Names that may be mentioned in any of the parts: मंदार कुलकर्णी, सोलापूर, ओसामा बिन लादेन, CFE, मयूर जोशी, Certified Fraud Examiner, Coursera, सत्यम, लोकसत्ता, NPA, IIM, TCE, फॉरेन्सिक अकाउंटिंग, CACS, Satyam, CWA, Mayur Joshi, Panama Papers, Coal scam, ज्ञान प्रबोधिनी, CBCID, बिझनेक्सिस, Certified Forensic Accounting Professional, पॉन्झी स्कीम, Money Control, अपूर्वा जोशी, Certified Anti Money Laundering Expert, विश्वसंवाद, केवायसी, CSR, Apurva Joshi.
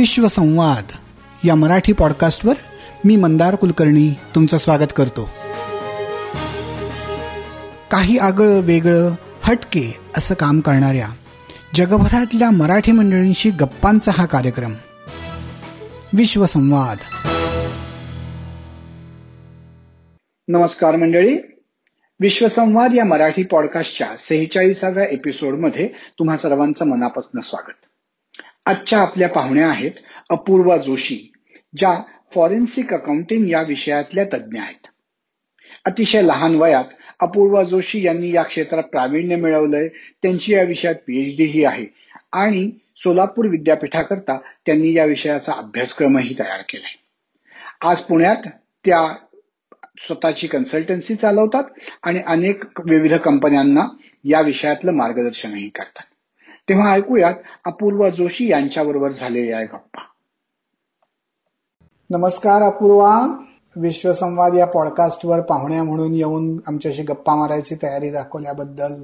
विश्वसंवाद या मराठी पॉडकास्टवर मी मंदार कुलकर्णी तुमचं स्वागत करतो. काही आगळं वेगळं हटके असं काम करणाऱ्या जगभरातल्या मराठी मंडळींशी गप्पांचा हा कार्यक्रम विश्वसंवाद. नमस्कार मंडळी, विश्वसंवाद या मराठी पॉडकास्टच्या 46व्या एपिसोडमध्ये तुम्हा सर्वांचं मनापासून स्वागत. आजच्या आपल्या पाहुण्या आहेत अपूर्वा जोशी, ज्या फॉरेन्सिक अकाउंटिंग या विषयातल्या तज्ज्ञ आहेत. अतिशय लहान वयात अपूर्वा जोशी यांनी या क्षेत्रात प्रावीण्य मिळवलंय. त्यांची या विषयात PhD ही आहे आणि सोलापूर विद्यापीठाकरता त्यांनी या विषयाचा अभ्यासक्रमही तयार केलाय. आज पुण्यात त्या स्वतःची कन्सल्टन्सी चालवतात आणि अनेक विविध कंपन्यांना या विषयातलं मार्गदर्शनही करतात. तेव्हा ऐकूयात अपूर्वा जोशी यांच्याबरोबर झालेल्या गप्पा. नमस्कार अपूर्वा, विश्वसंवाद या पॉडकास्टवर पाहुण्या म्हणून येऊन आमच्याशी गप्पा मारायची तयारी दाखवल्याबद्दल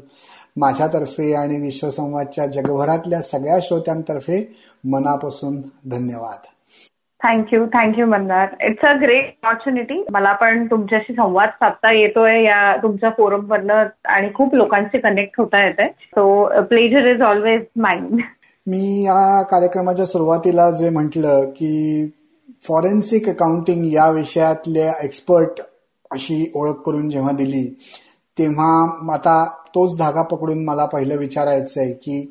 माझ्यातर्फे आणि विश्वसंवादच्या जगभरातल्या सगळ्या श्रोत्यांतर्फे मनापासून धन्यवाद. Thank you Mandar. It's a great opportunity. मला पण तुमच्याशी संवाद साधता येतोय या तुमच्या फोरम वरनं आणि खूप लोकांशी कनेक्ट होता येत आहे. So pleasure is always mine. मी या कार्यक्रमाच्या सुरुवातीला जे म्हटलं की फॉरेन्सिक अकाउंटिंग या विषयातल्या एक्सपर्ट अशी ओळख करून जेव्हा दिली तेव्हा आता तोच धागा पकडून मला पहिलं विचारायचं आहे की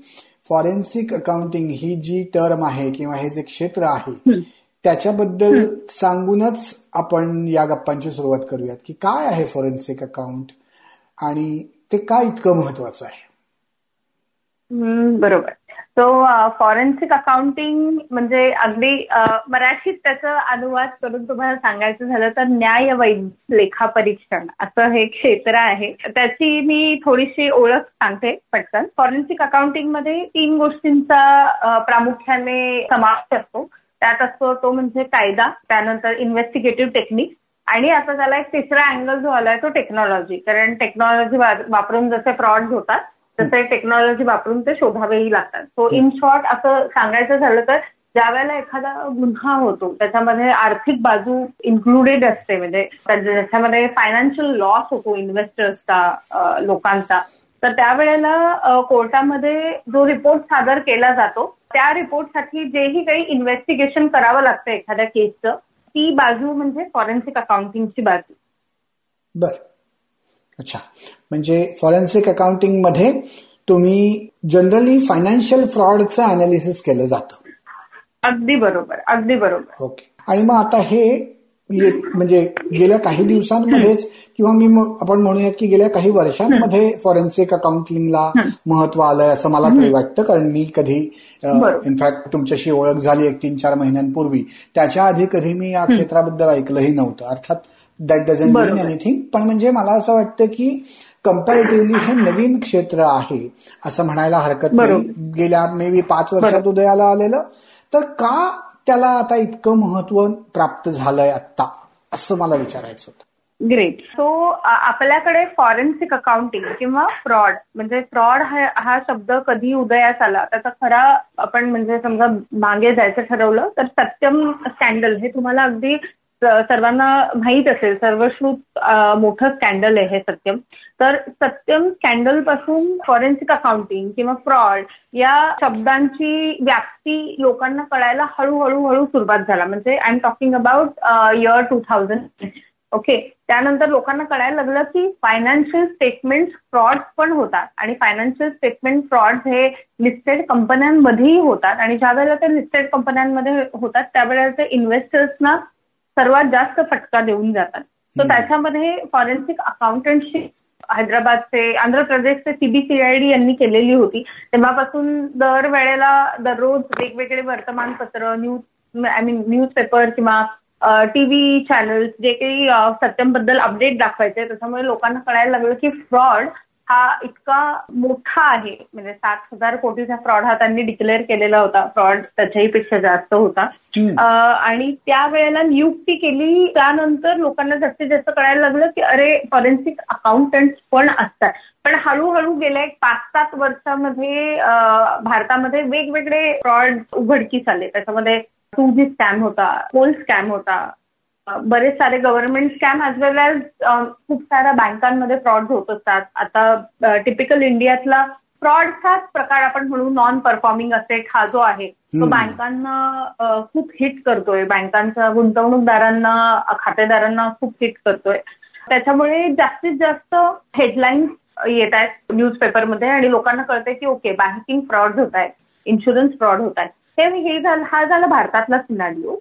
फॉरेन्सिक अकाउंटिंग ही जी टर्म आहे किंवा हे जे क्षेत्र आहे त्याच्याबद्दल सांगूनच आपण या गप्पांची सुरुवात करूयात की काय आहे फॉरेन्सिक अकाउंट आणि ते काय इतकं महत्वाचं आहे. बरोबर. सो फॉरेन्सिक अकाउंटिंग म्हणजे अगदी मराठीत त्याचा अनुवाद करून तुम्हाला सांगायचं झालं तर न्यायवैध लेखापरीक्षण असं हे क्षेत्र आहे. त्याची मी थोडीशी ओळख सांगते पटकन. फॉरेन्सिक अकाउंटिंग मध्ये 3 गोष्टींचा प्रामुख्याने समावेश असतो. त्यात असतो तो म्हणजे कायदा, त्यानंतर इन्व्हेस्टिगेटिव्ह टेक्निक आणि आता त्याला एक तिसरा अँगल जो आलाय तो टेक्नॉलॉजी. कारण टेक्नॉलॉजी वापरून जसे फ्रॉड होतात तसे टेक्नॉलॉजी वापरून ते शोधावेही लागतात. सो इन शॉर्ट असं सांगायचं झालं तर ज्या वेळेला एखादा गुन्हा होतो त्याच्यामध्ये आर्थिक बाजू इन्क्लुडेड असते, म्हणजे ज्याच्यामध्ये फायनान्शियल लॉस होतो इन्व्हेस्टर्सचा, लोकांचा, तर त्यावेळेला कोर्टामध्ये जो रिपोर्ट सादर केला जातो त्या रिपोर्टसाठी जेही काही इन्व्हेस्टिगेशन करावं लागतं एखाद्या केसचं ती बाजू म्हणजे फॉरेन्सिक अकाउंटिंगची बाजू. बर, अच्छा. म्हणजे फॉरेन्सिक अकाउंटिंग मध्ये तुम्ही जनरली फायनान्शियल फ्रॉडचं अनालिसिस केलं जातं. अगदी बरोबर. ओके. आणि मग आता हे म्हणजे गेल्या काही दिवसांमध्येच किंवा आपण म्हणूयात की गेल्या काही वर्षांमध्ये फॉरेन्सिक अकाउंटिंगला महत्व आलंय असं मला तरी वाटतं. कारण मी कधी इनफॅक्ट तुमच्याशी ओळख झाली 1-4 महिन्यांपूर्वी, त्याच्या आधी कधी मी या क्षेत्राबद्दल ऐकलंही नव्हतं. अर्थात दॅट डझंट मीन एनिथिंग, पण म्हणजे मला असं वाटतं की कम्पॅरेटिव्हली हे नवीन क्षेत्र आहे असं म्हणायला हरकत नाही. गेल्या मे बी 5 वर्षात उदयाला आलेलं, तर का त्याला आता इतकं महत्व प्राप्त झालंय आत्ता असं मला विचारायचं होतं. ग्रेट. सो आपल्याकडे फॉरेन्सिक अकाउंटिंग किंवा फ्रॉड म्हणजे फ्रॉड हा शब्द कधी उदयास आला त्याचा खरा आपण म्हणजे समजा मागे जायचं ठरवलं तर सत्यम स्कॅन्डल हे तुम्हाला अगदी सर्वांना माहीत असेल, सर्वश्रुत मोठं स्कॅन्डल आहे हे सत्यम. तर सत्यम स्कॅन्डल पासून फॉरेन्सिक अकाउंटिंग किंवा फ्रॉड या शब्दांची व्याप्ती लोकांना कळायला हळूहळू सुरुवात झाला. म्हणजे I am talking about year 2000. Okay. त्यानंतर लोकांना कळायला लागलं की फायनान्शियल स्टेटमेंट फ्रॉड पण होतात आणि फायनान्शियल स्टेटमेंट फ्रॉड हे लिस्टेड कंपन्यांमध्येही होतात आणि ज्या वेळेला ते लिस्टेड कंपन्यांमध्ये होतात त्यावेळेला ते इन्व्हेस्टर्सना सर्वात जास्त फटका देऊन जातात. तर त्याच्यामध्ये फॉरेन्सिक अकाउंटंटशी हैदराबादचे, आंध्र प्रदेशचे CBCID यांनी केलेली होती. तेव्हापासून दरवेळेला दररोज वेगवेगळे वर्तमानपत्र, न्यूजपेपर किंवा TV चॅनल्स जे काही सत्यमबद्दल अपडेट दाखवायचे त्याच्यामुळे लोकांना कळायला लागलं की फ्रॉड हा इतका मोठा आहे. म्हणजे 7,000 कोटीचा फ्रॉड हा त्यांनी डिक्लेअर केलेला होता. फ्रॉड त्याच्याही पेक्षा जास्त होता आणि त्यावेळेला नियुक्ती केली. त्यानंतर लोकांना जास्तीत जास्त कळायला लागलं की अरे फॉरेन्सिक अकाउंटंट पण असतात. पण हा हळूहळू गेल्या एक 5-7 वर्षामध्ये भारतामध्ये वेगवेगळे फ्रॉड उघडकीस आले. त्याच्यामध्ये 2G स्कॅम होता, कोल स्कॅम होता, बरेच सारे government scam as well as खूप साऱ्या बँकांमध्ये फ्रॉड होत असतात. आता टिपिकल इंडियातला फ्रॉडचाच प्रकार आपण म्हणू नॉन परफॉर्मिंग असेट हा जो आहे तो बँकांना खूप हिट करतोय, बँकांचा गुंतवणूकदारांना खातेदारांना खूप हिट करतोय. त्याच्यामुळे जास्तीत जास्त हेडलाईन्स येत आहेत न्यूजपेपरमध्ये आणि लोकांना कळतंय की ओके बँकिंग फ्रॉड होत आहेत, इन्शुरन्स फ्रॉड होत आहेत. हे झालं हा झाला भारतातला सिनारिओ.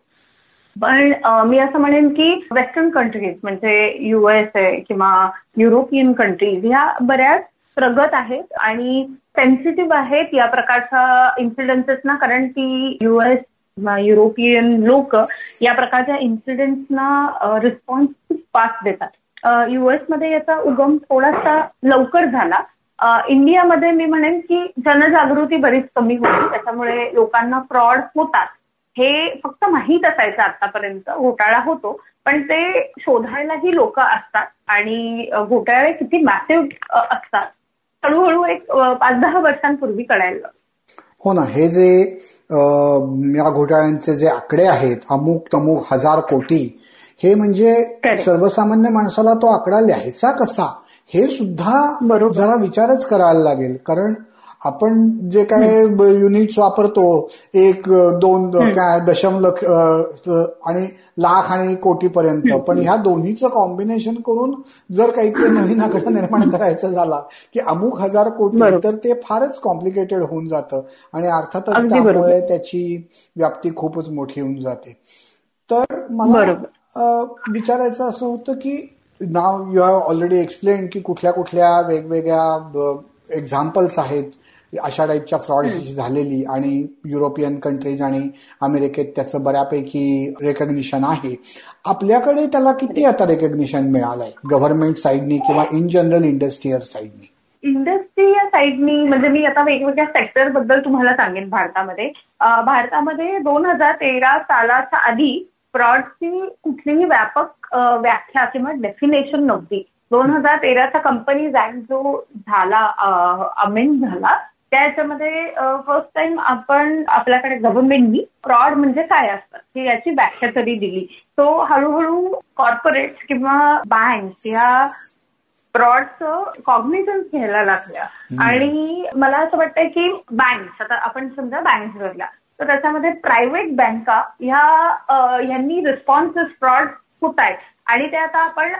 पण मी असं म्हणेन की वेस्टर्न कंट्रीज म्हणजे US आहे किंवा युरोपियन कंट्रीज ह्या बऱ्याच प्रगत आहेत आणि सेन्सिटिव्ह आहेत या प्रकारच्या इन्सिडेंट्सना, कारण की US युरोपियन लोक या प्रकारच्या इन्सिडेंट्सना रिस्पॉन्स खूप फास्ट देतात. US मध्ये याचा उगम थोडासा लवकर झाला. इंडियामध्ये मी म्हणेन की जनजागृती बरीच कमी होती, त्याच्यामुळे लोकांना फ्रॉड होतात हे फक्त माहीत असायचं आतापर्यंत. घोटाळा होतो पण ते शोधायलाही लोक असतात आणि घोटाळे किती मॅसिव्ह असतात हळूहळू एक 5-10 वर्षांपूर्वी कळायला. हो ना, हे जे या घोटाळ्यांचे जे आकडे आहेत अमुक तमुक 1000 कोटी हे म्हणजे सर्वसामान्य माणसाला तो आकडा लिहायचा कसा हे सुद्धा जरा विचारच करायला लागेल. कारण आपण जे काय युनिट्स वापरतो 1-2 दशमलक आणि लाख आणि कोटीपर्यंत, पण ह्या दोन्हीचं कॉम्बिनेशन करून जर काहीतरी नवीन आकडा निर्माण करायचा झाला की अमुक 1000 कोटी तर ते फारच कॉम्प्लिकेटेड होऊन जातं आणि अर्थातच त्यामुळे त्याची व्याप्ती खूपच मोठी होऊन जाते. तर मला विचारायचं असं होतं की नाव यू हॅव ऑलरेडी एक्सप्लेन की कुठल्या कुठल्या वेगवेगळ्या एक्झाम्पल्स आहेत अशा टाईपच्या फ्रॉड झालेली आणि युरोपियन कंट्रीज आणि अमेरिकेत त्याचं बऱ्यापैकी रेकग्निशन आहे. आपल्याकडे त्याला किती आता रेकग्निशन मिळालंय गव्हर्नमेंट साईडनी किंवा इन जनरल इंडस्ट्रीयल साईडनी? इंडस्ट्रीयल साईडनी म्हणजे मी आता वेगवेगळ्या सेक्टर बद्दल तुम्हाला सांगेन. भारतामध्ये 2013 सालाच्या आधी फ्रॉडची कुठलीही व्यापक व्याख्या किंवा डेफिनेशन नव्हती. 2013चा कंपनीज ऍक्ट जो झाला अमेंड झाला त्याच्यामध्ये फर्स्ट टाइम आपण आपल्याकडे गव्हर्नमेंटनी फ्रॉड म्हणजे काय असतात हे याची व्याख्या तरी दिली. तो हळूहळू कॉर्पोरेट किंवा बँक या फ्रॉडचं कॉग्निझन्स घ्यायला लागल्या आणि मला असं वाटतंय की बँक्स आता आपण समजा बँक धरल्या तर त्याच्यामध्ये प्रायव्हेट बँका यांनी रिस्पॉन्सेस फ्रॉड होत आहेत आणि ते आता आपण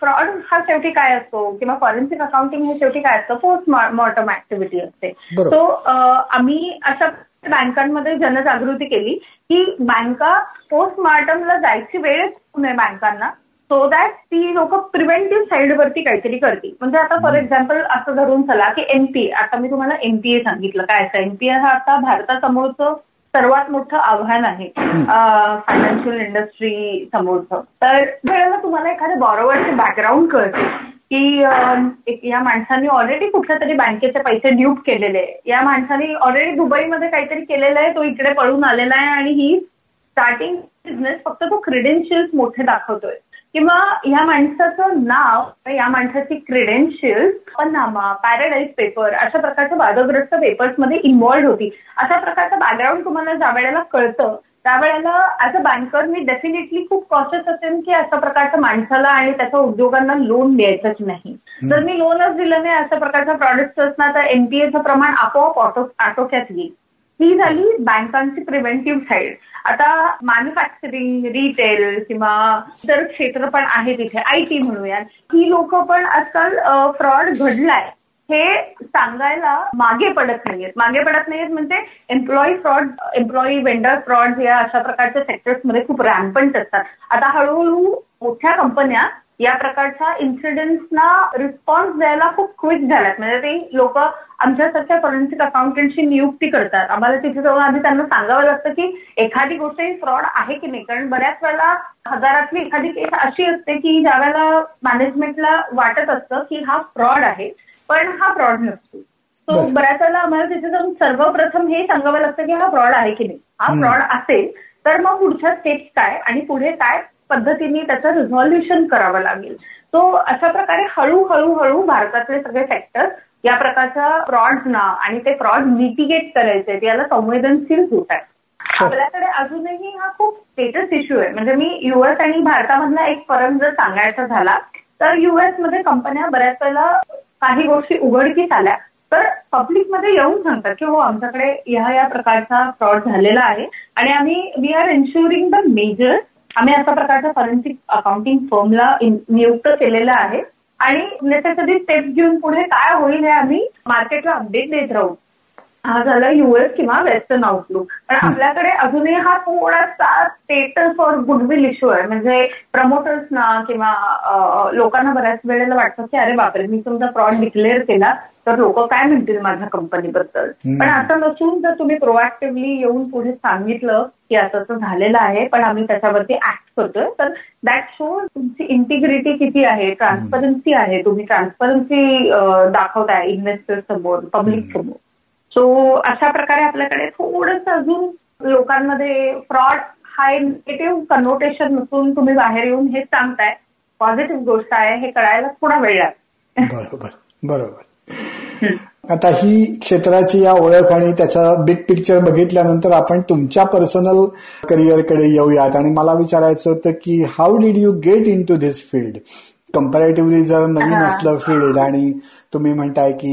फ्रॉड हा शेवटी काय असतो किंवा फॉरेन्सिक अकाउंटिंग हे शेवटी काय असतं पोस्ट मॉर्टम ऍक्टिव्हिटी असते. सो आम्ही अशा बँकांमध्ये जनजागृती केली की बँका पोस्टमॉर्टमला जायची वेळच नये बँकांना, सो दॅट ती लोक प्रिव्हेंटिव्ह साईडवरती काहीतरी करतील. म्हणजे आता फॉर एक्झाम्पल असं धरून चला की NPA, आता मी तुम्हाला NPA सांगितलं काय असतं. NPA हा आता भारतासमोरचं सर्वात मोठं आव्हान आहे फायनान्शियल इंडस्ट्री समोरचं. तर वेळेला तुम्हाला एखाद्या बॉरोवरचे बॅकग्राऊंड कळते की या माणसांनी ऑलरेडी कुठल्या तरी बँकेचे पैसे ड्यूप केलेले आहे, या माणसाने ऑलरेडी दुबईमध्ये काहीतरी केलेलं आहे, तो इकडे पळून आलेला आहे आणि ही स्टार्टिंग बिझनेस फक्त तो क्रेडेन्शियल्स मोठे दाखवतोय किंवा या माणसाचं नाव या माणसाची क्रेडेन्शियल्स पनामा पॅराडाईज पेपर अशा प्रकारच्या वादग्रस्त पेपर्समध्ये इन्व्हॉल्व्ह होती. अशा प्रकारचं बॅकग्राऊंड तुम्हाला ज्या वेळेला कळतं त्यावेळेला ऍज अ बँकर मी डेफिनेटली खूप कॉशियस असेल की अशा प्रकारच्या माणसाला आणि त्याच्या उद्योगांना लोन द्यायचंच नाही. जर मी लोनच दिलं नाही अशा प्रकारच्या प्रॉडक्ट्स असणार तर NPAचं प्रमाण आपोआप आटोक्यात येईल. ही झाली बँकांची प्रिव्हेंटिव्ह साईड. आता मॅन्युफॅक्चरिंग रिटेल किंवा इतर क्षेत्र पण आहे तिथे IT म्हणूया ही लोक पण आजकाल फ्रॉड घडलाय हे सांगायला मागे पडत नाहीयेत म्हणजे एम्प्लॉई वेंडर फ्रॉड या अशा प्रकारच्या सेक्टर्समध्ये खूप रॅम्पंट असतात. आता हळूहळू मोठ्या कंपन्या या प्रकारच्या इन्सिडेंट्सना रिस्पॉन्स द्यायला खूप क्विक झाल्यात. म्हणजे ते लोक आमच्यासारख्या फॉरेन्सिक अकाउंटंटची नियुक्ती करतात. आम्हाला तिथे जाऊन आधी त्यांना सांगावं लागतं की एखादी गोष्ट ही फ्रॉड आहे की नाही, कारण बऱ्याच वेळेला 1000तली एखादी केस अशी असते की ज्यावेळेला मॅनेजमेंटला वाटत असतं की हा फ्रॉड आहे पण हा फ्रॉड नसतो. सो बऱ्याच वेळेला आम्हाला तिथे जाऊन सर्वप्रथम हे सांगावं लागतं की हा फ्रॉड आहे की नाही, हा फ्रॉड असेल तर मग पुढच्या स्टेप्स काय आणि पुढे काय पद्धतीने त्याचं रिझॉल्युशन करावं लागेल. तो अशा प्रकारे हळूहळू भारतातले सगळे सेक्टर या प्रकारच्या फ्रॉड्सना आणि ते फ्रॉड मिटिगेट करायचे याला संवेदनशील होत आहे. आपल्याकडे अजूनही हा खूप स्टेटस इश्यू आहे. म्हणजे मी युएस आणि भारतामधला एक फरक जर सांगायचा झाला तर युएसमध्ये कंपन्या बऱ्याच वेळेला काही गोष्टी उघडकीस आल्या तर पब्लिकमध्ये येऊन सांगतात की हो आमच्याकडे ह्या प्रकारचा फ्रॉड झालेला आहे आणि आम्ही we are ensuring the major आम्ही अशा प्रकारच्या फॉरेन्सिक अकाउंटिंग फर्मला नियुक्त केलेला आहे आणि नेसेसरी स्टेप्स घेऊन पुढे काय होईल हे आम्ही मार्केटला अपडेट देत राहू. हा झाला युएस किंवा वेस्टर्न आउटलुक. पण आपल्याकडे अजूनही हा थोडासा स्टेटस और गुडविल इश्यू आहे. म्हणजे प्रमोटर्सना किंवा लोकांना बऱ्याच वेळेला वाटतं की अरे बापरे मी तुमचा फ्रॉड डिक्लेअर केला तर लोक काय म्हणतील माझ्या कंपनीबद्दल. पण असं नसून जर तुम्ही प्रोएक्टिव्हली येऊन पुढे सांगितलं की असं असं झालेलं आहे पण आम्ही त्याच्यावरती ऍक्ट करतोय तर दॅट शोज तुमची इंटिग्रिटी किती आहे, ट्रान्सपरन्सी आहे, तुम्ही ट्रान्सपरन्सी दाखवताय इन्व्हेस्टर समोर, पब्लिक समोर. सो अशा प्रकारे आपल्याकडे थोडंसं अजून लोकांमध्ये फ्रॉड हाय निगेटिव्ह कन्नोटेशन नसून तुम्ही बाहेर येऊन हे सांगताय पॉझिटिव्ह गोष्ट आहे हे कळायला थोडा वेळ लागतो. बरोबर. आता ही क्षेत्राची या ओळख आणि त्याचा बिग पिक्चर बघितल्यानंतर आपण तुमच्या पर्सनल करिअरकडे येऊयात आणि मला विचारायचं होतं की how did you get into this field. Comparatively जर नवीन असलं फील्ड आणि तुम्ही म्हणताय की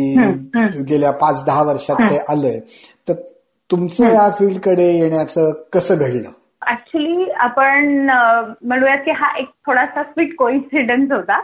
गेल्या 5-10 वर्षात ते आलंय तर तुमचं या फील्डकडे येण्याचं कसं घडलं. ऍक्च्युली आपण म्हणूयात की हा एक थोडासा स्वीट कोइन्सिडन्स होता.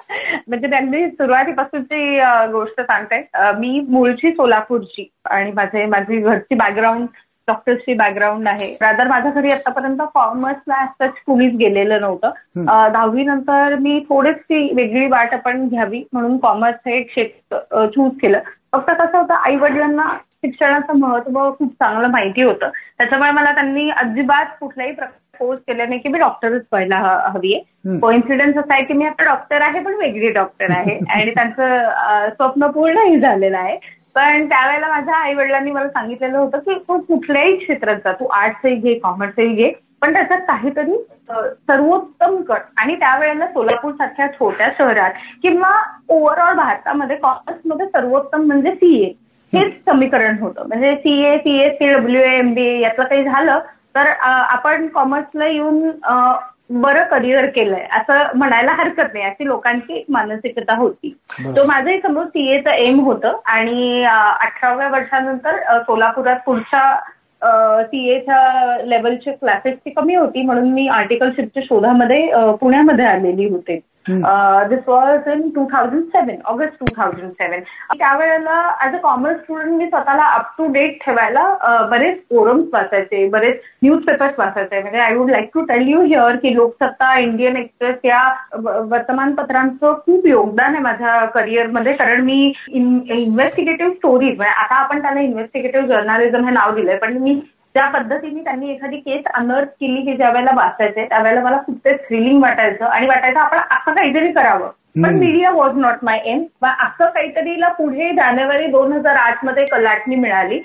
म्हणजे त्यांनी सुरुवातीपासूनची गोष्ट सांगते. मी मूळची सोलापूरची आणि माझी घरची बॅकग्राऊंड डॉक्टर्सची बॅकग्राऊंड आहे. रादर माझ्या घरी आतापर्यंत कॉमर्सला सच कुणीच गेलेलं नव्हतं. 10वीनंतर मी थोडीशी वेगळी वाट आपण घ्यावी म्हणून कॉमर्स हे एक क्षेत्र चूज केलं. फक्त कसं होतं आई वडिलांना शिक्षणाचं महत्व खूप चांगलं माहिती होतं त्याच्यामुळे मला त्यांनी अजिबात कुठल्याही प्रकारे फोर्स केला नाही की मी डॉक्टरच व्हायला हवी आहे. कोइन्सिडन्स असा आहे की मी आता डॉक्टर आहे पण वेगळी डॉक्टर आहे आणि त्यांचं स्वप्न पूर्णही झालेलं आहे. पण त्यावेळेला माझ्या आई वडिलांनी मला सांगितलेलं होतं की तू कुठल्याही क्षेत्रात जा, तू आर्ट्सही घे कॉमर्सही घे पण त्याच्यात काहीतरी सर्वोत्तम कर. आणि त्यावेळेला सोलापूर सारख्या छोट्या शहरात किंवा ओव्हरऑल भारतामध्ये कॉमर्समध्ये सर्वोत्तम म्हणजे सीए हेच समीकरण होतं. म्हणजे सीए CA CWA MBA यातलं काही झालं तर आपण कॉमर्सला येऊन बरं करिअर केलंय असं म्हणायला हरकत नाही अशी लोकांची एक मानसिकता होती. तो माझंही समोर सीएचं एम होतं आणि 18व्या वर्षानंतर सोलापुरात पुढच्या सीएच्या लेवलचे क्लासेसची कमी होती म्हणून मी आर्टिकलशिपच्या शोधामध्ये पुण्यामध्ये आलेली होते. This was in 2007 August 2007. त्यावेळेला ऍज अ कॉमर्स स्टुडंट मी स्वतःला अप टू डेट ठेवायला बरेच फोरम्स वाचायचे, बरेच न्यूजपेपर्स वाचायचे. म्हणजे I would like to tell you here की लोकसत्ता, इंडियन एक्सप्रेस या वर्तमानपत्रांचं खूप योगदान आहे माझ्या करिअरमध्ये. कारण मी इन्व्हेस्टिगेटिव्ह स्टोरीज म्हणजे आता आपण त्याला इन्व्हेस्टिगेटिव्ह जर्नालिझम हे नाव दिलंय पण मी ज्या पद्धतीने त्यांनी एखादी केस अनर्थ केली हे ज्या वेळेला वाचायचे त्यावेळेला मला खूप ते थ्रिलिंग वाटायचं आणि वाटायचं आपण असं काहीतरी करावं. पण media was not my aim. असं काहीतरीला पुढे जानेवारी 2008 मध्ये कलाटणी मिळाली.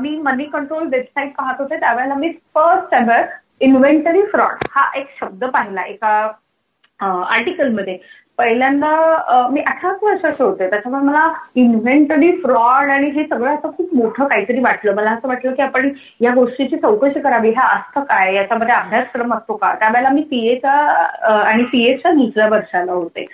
मी मनी कंट्रोल वेबसाईट पाहत होते त्यावेळेला मी फर्स्ट एव्हर इन्व्हेंटरी फ्रॉड हा एक शब्द पाहिला एका आर्टिकलमध्ये. पहिल्यांदा मी 18 वर्षाचे होते त्याच्यामुळे मला इन्व्हेंटरी फ्रॉड आणि हे सगळं असं खूप मोठं काहीतरी वाटलं. मला असं वाटलं की आपण या गोष्टीची चौकशी करावी. हा असतं काय, याच्यामध्ये अभ्यासक्रम असतो का. त्यावेळेला मी सीएचा आणि सीएच्या 2ऱ्या वर्षाला होते.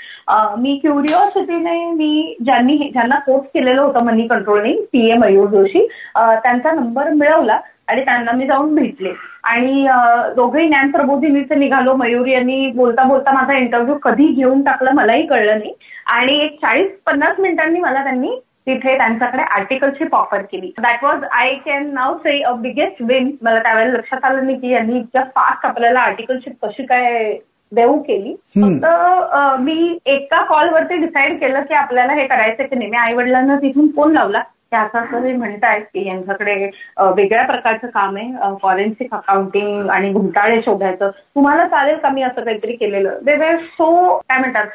मी क्युरिओसिटीने मी ज्यांना कोर्स केलेलं होतं मनी कंट्रोलने सीए मयूर जोशी त्यांचा नंबर मिळवला आणि त्यांना मी जाऊन भेटले आणि दोघेही ज्ञान प्रबोधिनीचं निघालो. मयूर यांनी बोलता बोलता माझा इंटरव्ह्यू कधी घेऊन टाकला मलाही कळलं नाही आणि एक 40-50 मिनिटांनी मला त्यांनी तिथे त्यांच्याकडे आर्टिकलशिप ऑफर केली. That was I can now say a biggest win. मला त्यावेळेला लक्षात आलं नाही की यांनी इतक्या फास्ट आपल्याला आर्टिकलशिप कशी काय देऊ केली. तर मी एका कॉलवरती डिसाईड केलं की आपल्याला हे करायचं की नाही. मी आई वडिलांना तिथून फोन लावला असं म्हणतायत की यांच्याकडे वेगळ्या प्रकारचं काम आहे फॉरेन्सिक अकाउंटिंग आणि घोटाळे शोधायचं, तुम्हाला चालेल का मी असं काहीतरी केलेलं. दे वर सो काय म्हणतात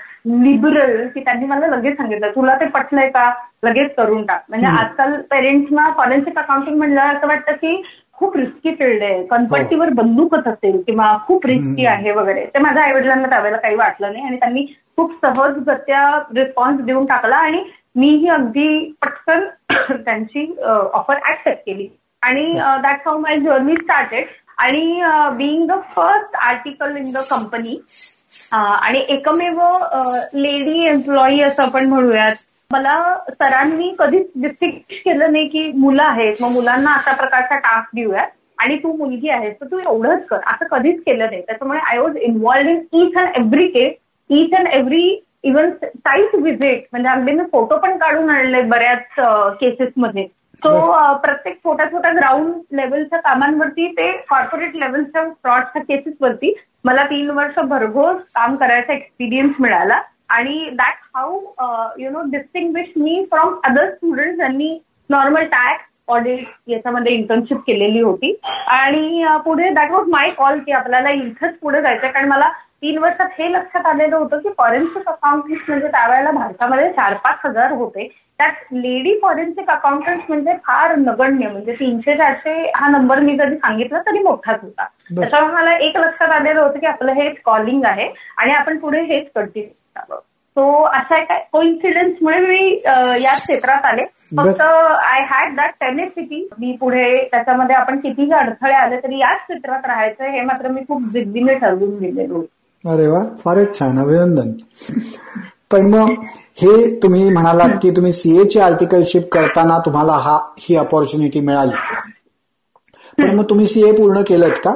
लिबरल की त्यांनी मला लगेच सांगितलं तुला ते पटलंय का लगेच करून टाक. म्हणजे आजकाल पेरेंट्सना फॉरेन्सिक अकाउंटिंग म्हणलं असं वाटतं की खूप रिस्की फील्ड आहे, कन्फर्टीवर बंदूकच असेल किंवा खूप रिस्की आहे वगैरे, ते माझ्या आईवडिलांना त्यावेळेला काही वाटलं नाही आणि त्यांनी खूप सहजगत्या रिस्पॉन्स देऊन टाकला आणि मीही अगदी पटकन त्यांची ऑफर ऍक्सेप्ट केली आणि that's how my journey started. आणि being the first article in the company आणि एकमेव लेडी एम्प्लॉई असं आपण म्हणूयात, मला सरांनी कधीच डिस्टिंग्विश केलं नाही की मुलं आहेत मग मुलांना अशा प्रकारचा टास्क देऊयात आणि तू मुलगी आहेस तर तू एवढंच कर, असं कधीच केलं नाही. त्याच्यामुळे I was involved in each and every case, each and every, even site visit, म्हणजे अगदी मी फोटो पण काढून आणले बऱ्याच केसेसमध्ये. सो प्रत्येक छोट्या छोट्या ग्राउंड लेवलच्या कामांवरती ते कॉर्पोरेट लेवलच्या फ्रॉडच्या केसेसवरती मला 3 वर्ष भरघोस काम करायचा एक्सपिरियन्स मिळाला आणि that how you know distinguish मी फ्रॉम अदर स्टुडंट्स. ज्यांनी नॉर्मल टॅक्स ऑडिट याच्यामध्ये इंटर्नशिप केलेली होती आणि पुढे दॅट वॉज माय कॉल की आपल्याला इथंच पुढे जायचं, कारण मला 3 वर्षात हे लक्षात आलेलं होतं की फॉरेन्सिक अकाउंटंट्स म्हणजे त्यावेळेला भारतामध्ये 4-5 हजार होते, त्यात लेडी फॉरेन्सिक अकाउंटंट्स म्हणजे फार नगण्य, म्हणजे 300-400 हा नंबर मी कधी सांगितला तरी मोठाच होता. त्याच्यामुळे मला एक लक्षात आलेलं होतं की आपलं हेच कॉलिंग आहे आणि आपण पुढे हेच कंटिन्यू करावं. सो अशा एका कोइन्सिडन्समुळे मी या क्षेत्रात आले. फक्त आय हॅड दॅट टेनेसिटी, मी पुढे त्याच्यामध्ये आपण कितीही अडथळे आले तरी याच क्षेत्रात राहायचं हे मात्र मी खूप जिद्दीने ठरवून दिलेलं होतं. अरे वा, फारच छान, अभिनंदन. पण मग हे तुम्ही म्हणालात की तुम्ही सीएची आर्टिकलशिप करताना तुम्हाला ही अपॉर्च्युनिटी मिळाली, पण मग तुम्ही सीए पूर्ण केलंत का?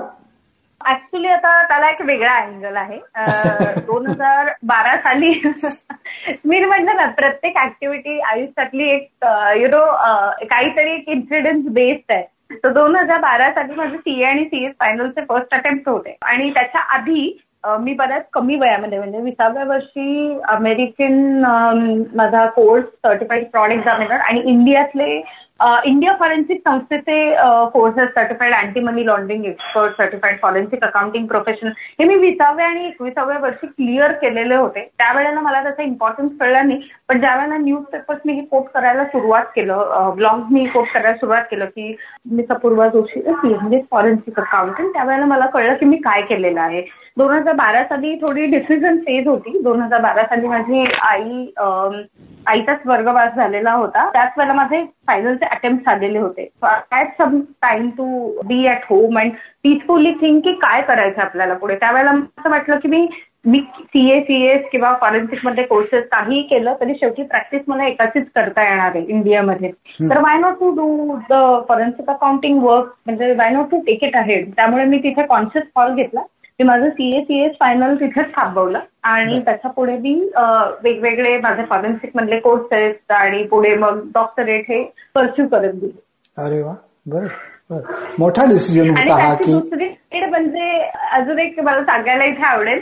ऍक्च्युली आता त्याला एक वेगळा अँगल आहे. 2012 साली मी म्हटलं ना प्रत्येक ऍक्टिव्हिटी आयुष्यातली एक यु नो काहीतरी एक इन्सिडन्स बेस्ड आहे. तर 2012 साली माझे सीए आणि सीएस फायनलचे फर्स्ट अटेम्प्ट होते आणि त्याच्या आधी मी बऱ्याच कमी वयामध्ये म्हणजे 20व्या वर्षी अमेरिकन माझा कोर्स सर्टिफाईड फ्रॉड एक्झामिनर आणि इंडिया फॉरेन्सिक संस्थेचे courses certified anti money laundering expert, certified फॉरेन्सिक अकाउंटिंग professional हे मी 20व्या आणि 21व्या वर्षी क्लिअर केलेले होते. त्यावेळेला मला त्याचा इम्पॉर्टन्स कळला नाही, पण ज्यावेळेला न्यूजपेपर्स मी हे कोट करायला सुरुवात केलं, ब्लॉग मी कोट करायला सुरुवात केलं की मी अपूर्वा जोशी म्हणजे फॉरेन्सिक अकाउंटंट, त्यावेळेला मला कळलं की मी काय केलेलं आहे. 2012 साली थोडी डिसिजन फेज होती. 2012 साली माझी आईचाच वर्गवास झालेला होता, त्याच वेळेला माझे फायनलचे अटेम्प्ट आलेले होते. At some time to be at home and peacefully think की काय करायचं आपल्याला पुढे. त्यावेळेला असं वाटलं की मी सीएस किंवा फॉरेन्सिकमध्ये कोर्सेस काही केलं तरी शेवटी प्रॅक्टिस मला एकाचीच करता येणार आहे इंडियामध्ये, तर why not to do the फॉरेन्सिक अकाउंटिंग work, म्हणजे why not to take it ahead. त्यामुळे मी तिथे कॉन्शियस कॉल घेतला, मी माझं सीएस फायनल तिथेच थांबवलं आणि त्याच्या पुढे मी वेगवेगळे माझे फॉरेन्सिक मधले कोर्सेस आणि पुढे मग डॉक्टरेट हे परस्यू करत गेले. अरे वा, बर बर, मोठा डिसिजन होता हा. की दुसरी म्हणजे अजून एक मला सांगायला इथे आवडेल,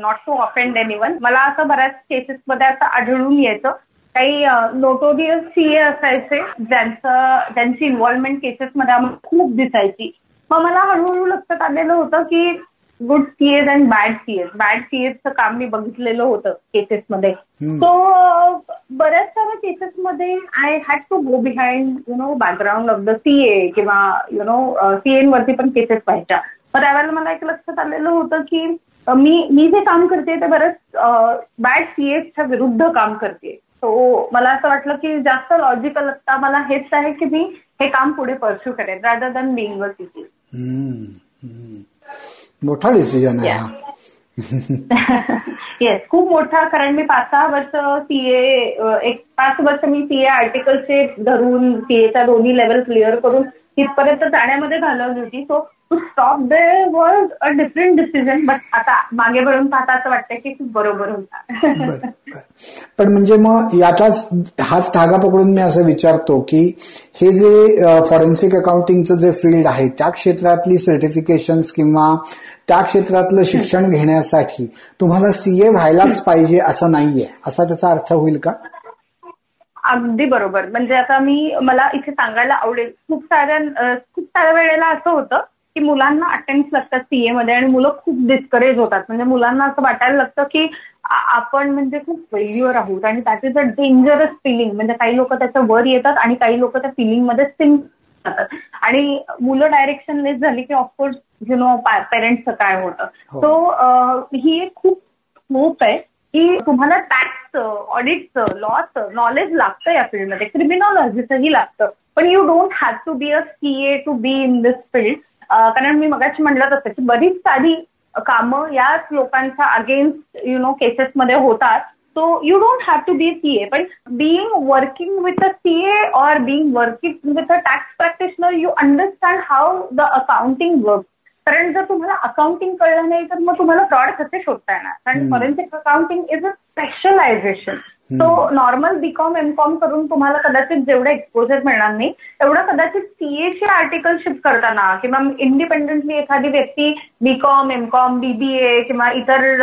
नॉट टू ऑफेंड एनीवन, मला असं बऱ्याच केसेसमध्ये असं आढळून यायचं काही नोटोरियस सीए असायचे ज्यांची इन्व्हॉल्वमेंट केसेसमध्ये आम्हाला खूप दिसायची. मग मला हळूहळू लक्षात आलेलं होतं की गुड सीएज अँड बॅड सीएजचं काम मी बघितलेलं होतं केसेसमध्ये. सो बऱ्याचशा केसेसमध्ये I had to go behind you know background of the CA किंवा यु नो सीएवरती पण केसेस पाहायच्या. मग त्यावेळेला मला एक लक्षात आलेलं होतं की मी जे काम करते ते बरंच बॅड सीएजच्या विरुद्ध काम करते. सो मला असं वाटलं की जास्त लॉजिकल असता मला हेच आहे की मी हे काम पुढे परस्यू करेन rather than being a CA. मोठा डिसिजन आहे हा. येस, खूप मोठा, कारण मी 5-6 वर्ष सीए आर्टिकलचे धरून सीएच्या दोन्ही लेवल क्लिअर करून तिथपर्यंत जाण्यामध्ये घालवली होती. So to stop there was a different decision, but आता मागे वळून पाहता असं वाटतं की खूप बरोबर होता. पण म्हणजे मग याचाच हाच धागा पकडून मी असं विचारतो की हे जे फॉरेन्सिक अकाउंटिंगचं जे फील्ड आहे त्या क्षेत्रातली सर्टिफिकेशन्स किंवा त्या क्षेत्रातलं शिक्षण घेण्यासाठी तुम्हाला सीए व्हायलाच पाहिजे असं नाहीये, असा त्याचा अर्थ होईल का? अगदी बरोबर. म्हणजे आता मला इथे सांगायला आवडेल, खूप साऱ्या वेळेला असं होतं की मुलांना अटेम्प्ट लागतात सीए मध्ये आणि मुलं खूप डिस्करेज होतात. म्हणजे मुलांना असं वाटायला लागतं की आपण म्हणजे खूप फेल्युअर आहोत आणि त्याचे जर डेंजरस फिलिंग, म्हणजे काही लोक त्याच्या वर येतात आणि काही लोक त्या फिलिंगमध्ये सिंक जातात. आणि मुलं डायरेक्शनलेस झाली की ऑफकोर्स यु नो पेरेंट्सचं काय होतं. सो ही एक खूप स्कोप आहे की तुम्हाला टॅक्सचं, ऑडिटचं, लॉचं नॉलेज लागतं या फील्डमध्ये, क्रिमिनॉलॉजीचंही लागतं, पण you don't have to be a CA to be in this field. कारण मी मगाशी म्हणलं तसं की बरीच साधी कामं याच लोकांच्या अगेन्स्ट यु नो केसेसमध्ये होतात. So you don't have to be a CA, but being working with a CA or being working with a tax practitioner, you understand how the accounting works. कारण जर तुम्हाला अकाउंटिंग कळलं नाही तर मग तुम्हाला फ्रॉड कसे शोधता येणार, कारण फॉरेन्सिक अकाउंटिंग is a specialisation. So normal BCom MCom करून तुम्हाला कदाचित जेवढं एक्सपोजर मिळणार नाही तेवढं कदाचित सीएची आर्टिकलशिप करताना किंवा इंडिपेंडेंटली एखादी व्यक्ती बीकॉम, एमकॉम, बीबीए किंवा इतर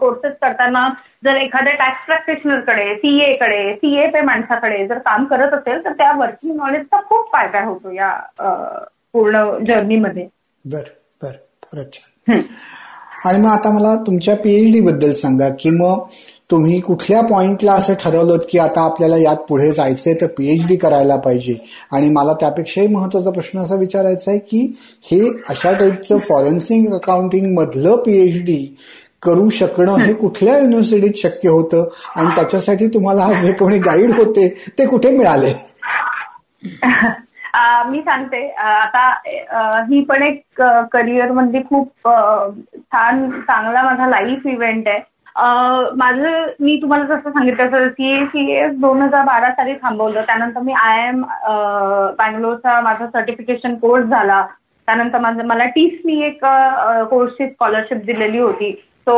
कोर्सेस करताना जर एखाद्या टॅक्स प्रॅक्टिशनरकडे, सीएकडे, सीए पे माणसाकडे जर काम करत असेल तर त्या वर्किंग नॉलेजचा खूप फायदा होतो या पूर्ण जर्नीमध्ये. बरं बरं, खरंच छान. आणि मग आता मला तुमच्या पीएचडी बद्दल सांगा की मग तुम्ही कुठल्या पॉइंटला असं ठरवलं की आता आपल्याला यात पुढे जायचंय तर पीएचडी करायला पाहिजे. आणि मला त्यापेक्षाही महत्वाचा प्रश्न असा विचारायचा आहे की हे अशा टाईपचं फॉरेन्सिक अकाउंटिंग मधलं पीएचडी करू शकणं हे कुठल्या युनिव्हर्सिटीत शक्य होतं आणि त्याच्यासाठी तुम्हाला जे कोणी गाईड होते ते कुठे मिळाले? मी सांगते आता ही पण एक करिअर म्हणजे खूप छान चांगला माझा लाईफ इव्हेंट आहे. माझं मी तुम्हाला जसं सांगितलं असं CACS 2012 साली थांबवलं, त्यानंतर मी IIM बँगलोरचा माझा सर्टिफिकेशन कोर्स झाला, त्यानंतर मला TCE एक कोर्सची स्कॉलरशिप दिलेली होती. सो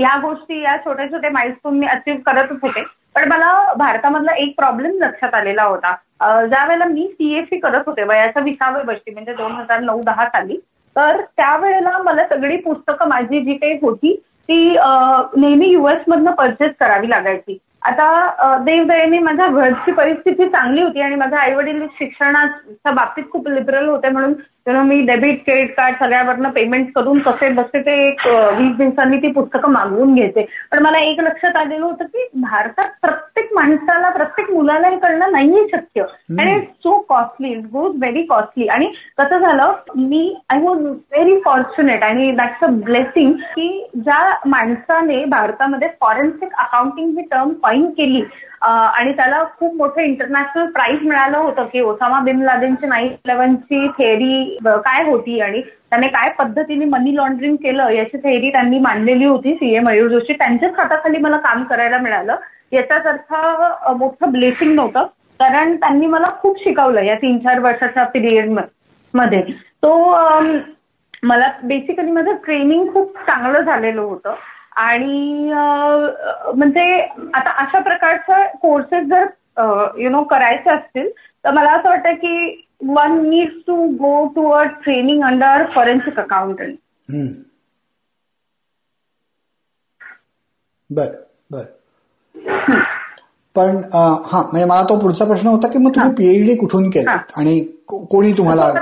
या गोष्टी, या छोट्या छोट्या माइलस्टोन मी अचीव्ह करतच होते. पण मला भारतामधला एक प्रॉब्लेम लक्षात आलेला होता. ज्या वेळेला मी CFE करत होते वयाच्या 20व्या वर्षी म्हणजे 2009-10 साली, तर त्यावेळेला मला सगळी पुस्तकं माझी जी काही होती ती नेहमी US मधनं परचेस करावी लागायची. आता देवदयेने माझ्या घरची परिस्थिती चांगली होती आणि माझ्या आईवडील शिक्षणाच्या बाबतीत खूप लिबरल होते, म्हणून तेव्हा मी डेबिट, क्रेडिट कार्ड सगळ्यावरनं पेमेंट करून कसे बसते ते एक 20 दिवसांनी ती पुस्तकं मागवून घ्यायचे. पण मला एक लक्षात आलेलं होतं की भारतात प्रत्येक माणसाला, प्रत्येक मुलाला हे करणं नाहीये शक्य. आणि so costly, it goes very costly. आणि कसं झालं, मी आय वॉज व्हेरी फॉर्च्युनेट आणि दॅट्स अ ब्लेसिंग की ज्या माणसाने भारतामध्ये फॉरेन्सिक अकाउंटिंग ही टर्म कॉइन केली आणि त्याला खूप मोठं इंटरनॅशनल प्राईज मिळालं होतं की ओसामा बिन लादेनची 9/11ची थेअरी काय होती आणि त्याने काय पद्धतीने मनी लॉन्ड्रिंग केलं याची थेअरी त्यांनी मांडलेली होती CA मयूर जोशी. त्यांच्याच हाताखाली मला काम करायला मिळालं, याचाच अर्थ मोठं ब्लेसिंग नव्हतं, कारण त्यांनी मला खूप शिकवलं या 3-4 वर्षाच्या पिरियड मध्ये. तो मला बेसिकली माझं ट्रेनिंग खूप चांगलं झालेलं होतं. आणि म्हणजे आता अशा प्रकारच्या कोर्सेस जर यु नो करायचे असतील तर मला असं वाटतं की one needs to go to a training under forensic accountant. बर बर, पण हा म्हणजे मला तो पुढचा प्रश्न होता की मग तुम्ही पीएचडी कुठून केला आणि कोणी तुम्हाला?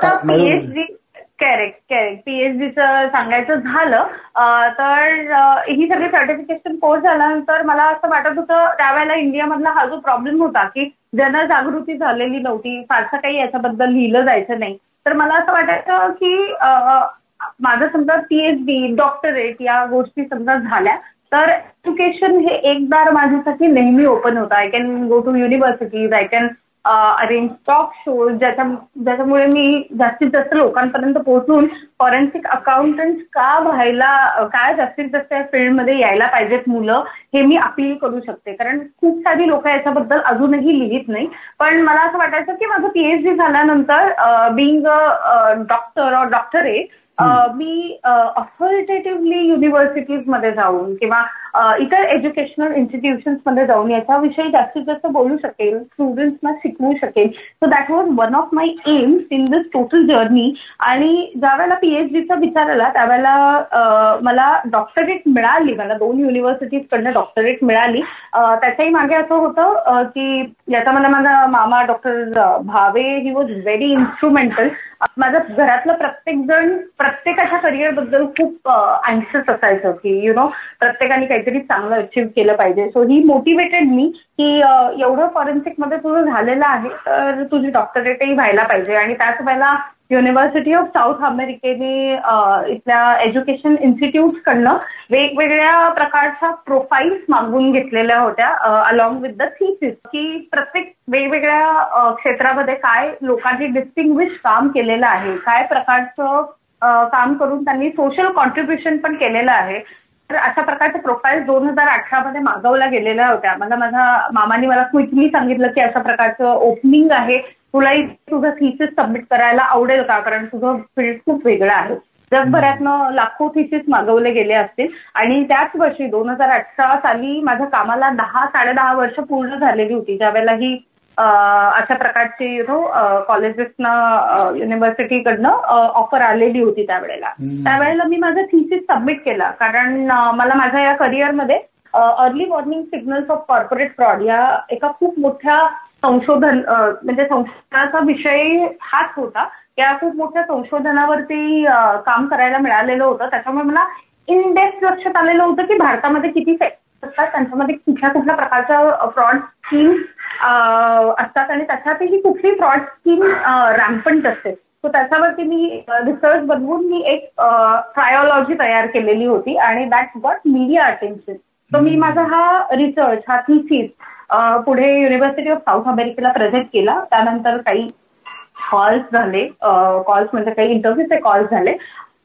करेक्ट. पीएचडीचं सांगायचं झालं तर ही सगळी सर्टिफिकेशन कोर्स झाल्यानंतर मला असं वाटत होतं त्यावेळेला इंडियामधला हा जो प्रॉब्लेम होता की जनजागृती झालेली नव्हती, फारसं काही याच्याबद्दल लिहिलं जायचं नाही, तर मला असं वाटायचं की माझं समजा PhD, डॉक्टरेट या गोष्टी समजा झाल्या तर एज्युकेशन हे एक दार माझ्यासाठी नेहमी ओपन होतं. I can go to universities, I can arrange talk shows, ज्याच्यामुळे मी जास्तीत जास्त लोकांपर्यंत पोहोचून फॉरेन्सिक अकाउंटंट का व्हायला, काय जास्तीत जास्त या फील्डमध्ये यायला पाहिजेत मुलं हे मी अपील करू शकते. कारण खूप सारी लोक याच्याबद्दल अजूनही लिहित नाही. पण मला असं वाटायचं की माझं PhD झाल्यानंतर being a doctor or doctorate मी ऑथॉरिटेटिव्हली युनिव्हर्सिटीजमध्ये जाऊन किंवा इतर एज्युकेशनल इन्स्टिट्यूशन्समध्ये जाऊन याच्याविषयी जास्तीत जास्त बोलू शकेल, स्टुडंट्सना शिकवू शकेल. So that was one of my aims in this total journey. आणि ज्यावेळेला PhDचा विचार आला त्यावेळेला मला डॉक्टरेट मिळाली, मला 2 युनिव्हर्सिटीजकडनं डॉक्टरेट मिळाली. त्याच्याही मागे असं होतं की याचा मला माझा मामा doctor Bhave, he was very instrumental. माझ्या घरातलं प्रत्येक जण प्रत्येकाच्या करिअरबद्दल खूप अँक्शस असायचं की यु नो प्रत्येकाने काहीतरी चांगलं अचीव्ह केलं पाहिजे. सो ही मोटिवेटेड मी की एवढं फॉरेन्सिकमध्ये तुझं झालेलं आहे तर तुझी डॉक्टरेटही व्हायला पाहिजे. आणि त्याच वेळेला युनिव्हर्सिटी ऑफ साऊथ अमेरिकेने इथल्या एज्युकेशन इन्स्टिट्यूटकडनं वेगवेगळ्या प्रकारच्या प्रोफाईल्स मागवून घेतलेल्या होत्या अलॉंग विथ द थिसिस की प्रत्येक वेगवेगळ्या क्षेत्रामध्ये काय लोकांनी डिस्टिंग्विश काम केलेलं आहे, काय प्रकारचं काम करून त्यांनी सोशल कॉन्ट्रीब्युशन पण केलेलं आहे. तर अशा प्रकारचे प्रोफाईल 2018 मध्ये मागवल्या गेलेल्या होत्या. मला माझ्या मामाने मला क्विकली सांगितलं की अशा प्रकारचं ओपनिंग आहे, तुला तुझं थिसिस सबमिट करायला आवडेल का, कारण तुझं फील्ड खूप वेगळं आहे. जगभरातनं लाखो थिसिस मागवले गेले असतील. आणि त्याच वर्षी 2018 साली माझ्या कामाला 10-10.5 वर्ष पूर्ण झालेली होती, ज्यावेळेला ही अशा प्रकारची यु नो कॉलेजेसना युनिव्हर्सिटीकडनं ऑफर आलेली होती. त्यावेळेला मी माझा थिसिस सबमिट केला, कारण मला माझ्या या करिअरमध्ये early warning signals of corporate fraud या एका खूप मोठ्या संशोधन म्हणजे संशोधनाचा विषय हाच होता. या खूप मोठ्या संशोधनावरती काम करायला मिळालेलं होतं, त्याच्यामुळे मला इन डेप्थ लक्षात आलेलं होतं की भारतामध्ये किती त्यांच्यामध्ये कुठल्या कुठल्या प्रकारच्या फ्रॉड स्कीम असतात आणि त्याच्यातही कुठली फ्रॉड स्कीम रॅम्पंट असते. सो त्याच्यावरती मी रिसर्च बनवून मी एक ट्रायोलॉजी तयार केलेली होती आणि that got media attention. So मी माझा हा रिसर्च हा थिसिस पुढे युनिव्हर्सिटी ऑफ साऊथ अमेरिकेला प्रेझेंट केला. त्यानंतर काही कॉल्स झाले, कॉल्स म्हणजे काही इंटरव्ह्यूचे कॉल्स झाले,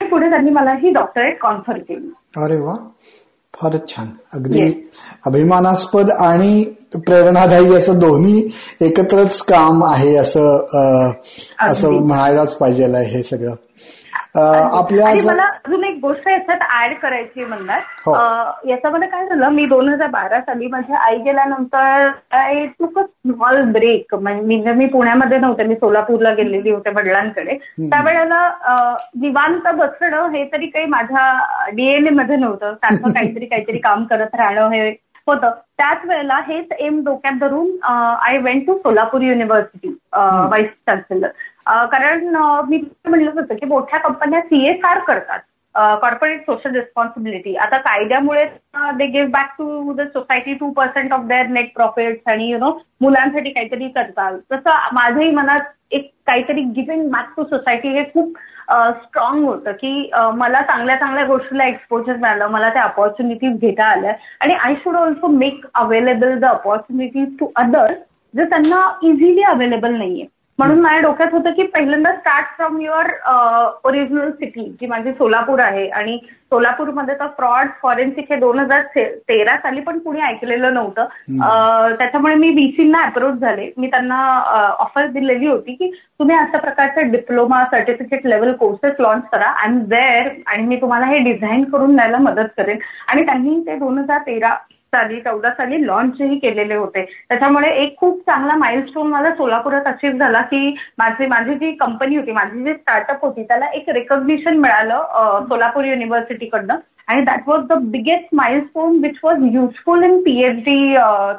पुढे त्यांनी मला ही डॉक्टरेट कॉन्फर केली. अरे वा, फारच छान. अगदी अभिमानास्पद आणि प्रेरणादायी असं दोन्ही एकत्रच काम आहे असं म्हणायलाच पाहिजे हे सगळं. मला अजून एक गोष्ट याच्यात ऍड करायची म्हणणार. याच्यामध्ये काय झालं, मी 2012 साली माझ्या आई गेल्यानंतर आय टूक अ स्मॉल ब्रेक. म्हणजे मी पुण्यामध्ये नव्हते, मी सोलापूरला गेलेली होते वडिलांकडे. त्यावेळेला निवांत बसणं हे तरी काही माझ्या डीएनए मध्ये नव्हतं. सारखं काहीतरी काम करत राहणं हे होतं. त्याच वेळेला हेच एम डोक्यात धरून I went to सोलापूर university vice chancellor. कारण मी म्हणलं होतं की मोठ्या कंपन्या CSR करतात, कॉर्पोरेट सोशल रिस्पॉन्सिबिलिटी. आता कायद्यामुळे they give back to the society 2% of their net profits आणि यु नो मुलांसाठी काहीतरी करतात. तसं माझ्याही मनात एक काहीतरी गिव्हिंग बॅक टू सोसायटी हे खूप स्ट्रॉंग होतं की मला चांगल्या चांगल्या गोष्टीला एक्सपोजर मिळालं, मला त्या ऑपॉर्च्युनिटीज घेता आल्या आणि I should also make available the opportunities to others जे त्यांना इझिली अवेलेबल नाहीये. म्हणून माझ्या डोक्यात होतं की पहिल्यांदा start from your original city, जी माझी सोलापूर आहे. आणि सोलापूरमध्ये तर फ्रॉड फॉरेन्सिक हे 2013 साली पण कुणी ऐकलेलं नव्हतं. त्याच्यामुळे मी VC ना अप्रोच झाले. मी त्यांना ऑफर दिलेली होती की तुम्ही अशा प्रकारचे diploma certificate level courses launch करा, आय एम देअर, आणि मी तुम्हाला हे डिझाईन करून द्यायला मदत करेन. आणि त्यांनी ते 2014 साली लॉन्चही केलेले होते. त्याच्यामुळे एक खूप चांगला माइलस्टोन मला सोलापुरात अचीव्ह झाला की माझी जी कंपनी होती, माझी जी स्टार्टअप होती, त्याला एक रेकॉग्निशन मिळालं सोलापूर युनिव्हर्सिटीकडनं. आणि that was the biggest milestone which was useful in PhD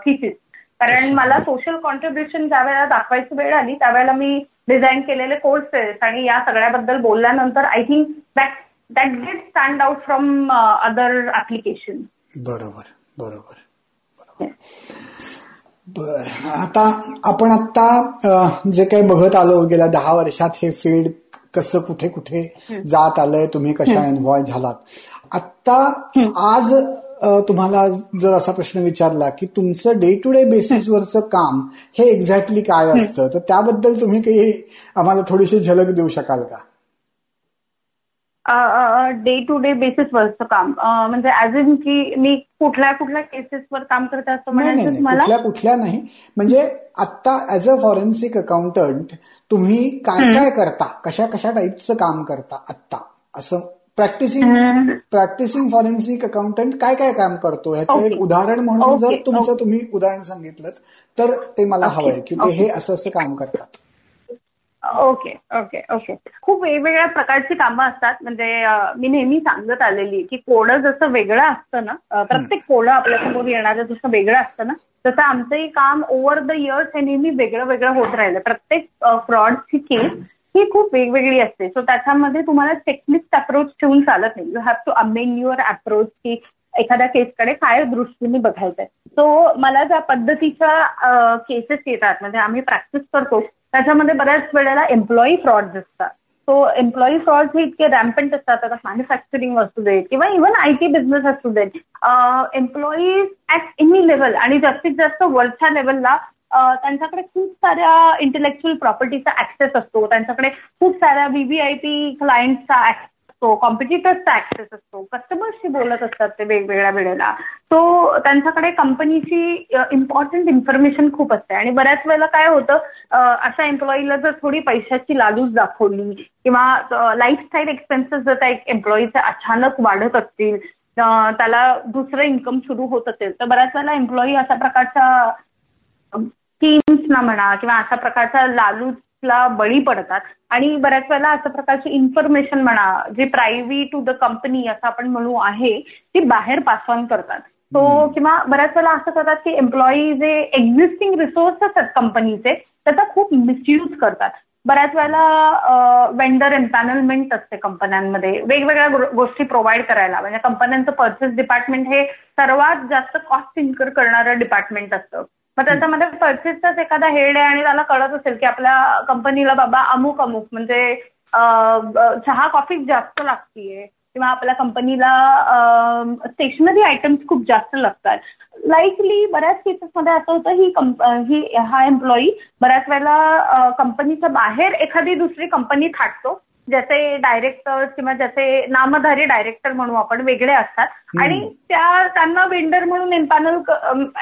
thesis. कारण मला सोशल कॉन्ट्रीब्युशन ज्या वेळेला दाखवायची वेळ आली त्यावेळेला मी डिझाईन केलेले कोर्सेस आणि या सगळ्याबद्दल बोलल्यानंतर I think that did stand out from other application. बरोबर बरोबर बरोबर बर. आपण आता जे काही बघत आलो गेल्या 10 वर्षात हे फील्ड कसं कुठे कुठे जात आलंय, तुम्ही कशा इन्व्हॉल्व्ह झालात. आता आज तुम्हाला जर असा प्रश्न विचारला की तुमचं डे टू डे बेसिसवरचं काम हे एक्झॅक्टली काय असतं, तर त्याबद्दल तुम्ही काही आम्हाला थोडीशी झलक देऊ शकाल का? डे टू डे बेसिसवरचं काम म्हणजे ऍज इन की मी कुठल्या केसेसवर काम करत असतो म्हणायचं मला? कुठल्या नाही, म्हणजे आता ऍज अ फॉरेन्सिक अकाउंटंट तुम्ही काय काय करता, कशा टाईपचं काम करता आत्ता, असं प्रॅक्टिसिंग फॉरेन्सिक अकाउंटंट काय काय काम करतो ह्याचं एक उदाहरण म्हणून जर तुमचं तुम्ही उदाहरण सांगितलं तर ते मला हवंय की ते हे असं काम करतात. Okay okay okay. खूप वेगवेगळ्या प्रकारची कामं असतात. म्हणजे मी नेहमी सांगत आलेली की कोडं जसं वेगळं असतं ना, प्रत्येक कोडं आपल्यासमोर येणारं जसं वेगळं असतं ना, तसं आमचंही काम ओव्हर द इयर्स हे नेहमी वेगळं वेगळं होत राहिलं. प्रत्येक फ्रॉडची केस ही खूप वेगवेगळी असते. सो त्याच्यामध्ये तुम्हाला टेक्निस्ट अप्रोच ठेवून चालत नाही. You have to amend your approach की एखाद्या केसकडे काय दृष्टीने बघायचंय. सो मला ज्या पद्धतीच्या केसेस येतात म्हणजे आम्ही प्रॅक्टिस करतो त्याच्यामध्ये बऱ्याच वेळेला एम्प्लॉई फ्रॉड्स असतात. सो एम्प्लॉई फ्रॉड्स हे इतके रॅम्पंट असतात, आता मॅन्युफॅक्चरिंग असू देत किंवा इव्हन आय टी बिझनेस असू देत, एम्प्लॉईज ऍट एनी लेवल आणि जास्तीत जास्त वरच्या लेवलला त्यांच्याकडे खूप साऱ्या इंटेलेक्च्युअल प्रॉपर्टीचा ऍक्सेस असतो, त्यांच्याकडे खूप साऱ्या व्हीव्हीआयपी क्लायंटचा ऍक्सेस असतो, कॉम्पिटिटर्सचा ऍक्सेस असतो, कस्टमर्सशी बोलत असतात ते वेगवेगळ्या वेळेला. सो त्यांच्याकडे कंपनीची इम्पॉर्टंट इन्फॉर्मेशन खूप असते आणि बऱ्याच वेळेला काय होतं अशा एम्प्लॉईला जर थोडी पैशाची लालूच दाखवली किंवा लाईफस्टाईल एक्सपेन्सेस जर त्या एम्प्लॉईचे अचानक वाढत असतील, त्याला दुसरं इन्कम सुरू होत असेल तर बऱ्याच वेळेला एम्प्लॉई अशा प्रकारच्या स्कीम्सना म्हणा किंवा अशा प्रकारच्या लालूचला बळी पडतात आणि बऱ्याच वेळेला अशा प्रकारची इन्फॉर्मेशन म्हणा जी प्रायव्हेट टू द कंपनी असं आपण म्हणू आहे ती बाहेर पास ऑन करतात. सो किंवा बऱ्याच वेळेला असं करतात की एम्प्लॉई जे एक्झिस्टिंग रिसोर्स असतात कंपनीचे त्याचा खूप मिसयूज करतात. बऱ्याच वेळेला वेंडर एम्पॅनलमेंट असते कंपन्यांमध्ये वेगवेगळ्या गोष्टी प्रोव्हाइड करायला, म्हणजे कंपन्यांचं पर्चेस डिपार्टमेंट हे सर्वात जास्त कॉस्ट इन्कर करणारं डिपार्टमेंट असतं. मग त्याच्यामध्ये पर्चेसचाच एखादा हेड आहे आणि त्याला कळत असेल की आपल्या कंपनीला बाबा अमुक अमुक म्हणजे चहा कॉफी जास्त लागतीये किंवा आपल्या कंपनीला स्टेशनरी आयटम्स खूप जास्त लागतात. लाईकली बऱ्याच केसेसमध्ये असं होतं हा एम्प्लॉई बऱ्याच वेळेला कंपनीच्या बाहेर एखादी दुसरी कंपनी थाटतो, ज्याचे डायरेक्टर किंवा ज्याचे नामधारी डायरेक्टर म्हणू आपण वेगळे असतात आणि त्यांना वेंडर म्हणून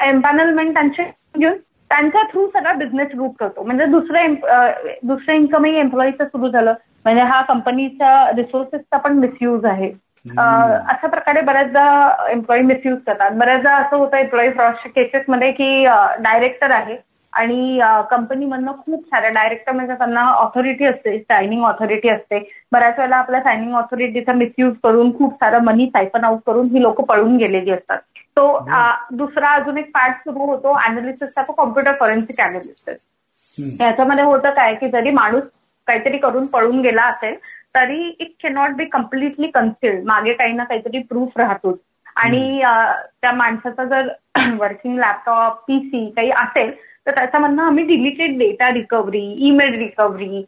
एम्पॅनलमेंट त्यांचे घेऊन त्यांच्या थ्रू सगळा बिझनेस रूट करतो. म्हणजे दुसरं इन्कमही एम्प्लॉईचं सुरू झालं म्हणजे हा कंपनीच्या रिसोर्सेसचा पण मिसयूज आहे. अशा प्रकारे बऱ्याचदा एम्प्लॉई मिसयूज करतात. बऱ्याचदा असं होतं एम्प्लॉई फ्रॉडच्या केसेसमध्ये की डायरेक्टर आहे आणि कंपनीमधनं खूप साऱ्या डायरेक्टर म्हणजे त्यांना ऑथॉरिटी असते, सायनिंग ऑथॉरिटी असते. बऱ्याच वेळेला आपल्या सायनिंग ऑथॉरिटीचा मिसयूज करून खूप सारं मनी सायफन आउट करून ही लोक पळून गेलेली असतात. तो दुसरा अजून एक पार्ट सुरू होतो अनालिसिसचा, तो कॉम्प्युटर फॉरेन्सिक अनालिसिस. याच्यामध्ये होतं काय की जरी माणूस काहीतरी करून पळून गेला असेल तरी it cannot be completely concealed, मागे काही ना काहीतरी प्रूफ राहतोच. आणि त्या माणसाचा जर वर्किंग लॅपटॉप पीसी काही असेल तर त्याच्यामधनं आम्ही deleted data recovery, email recovery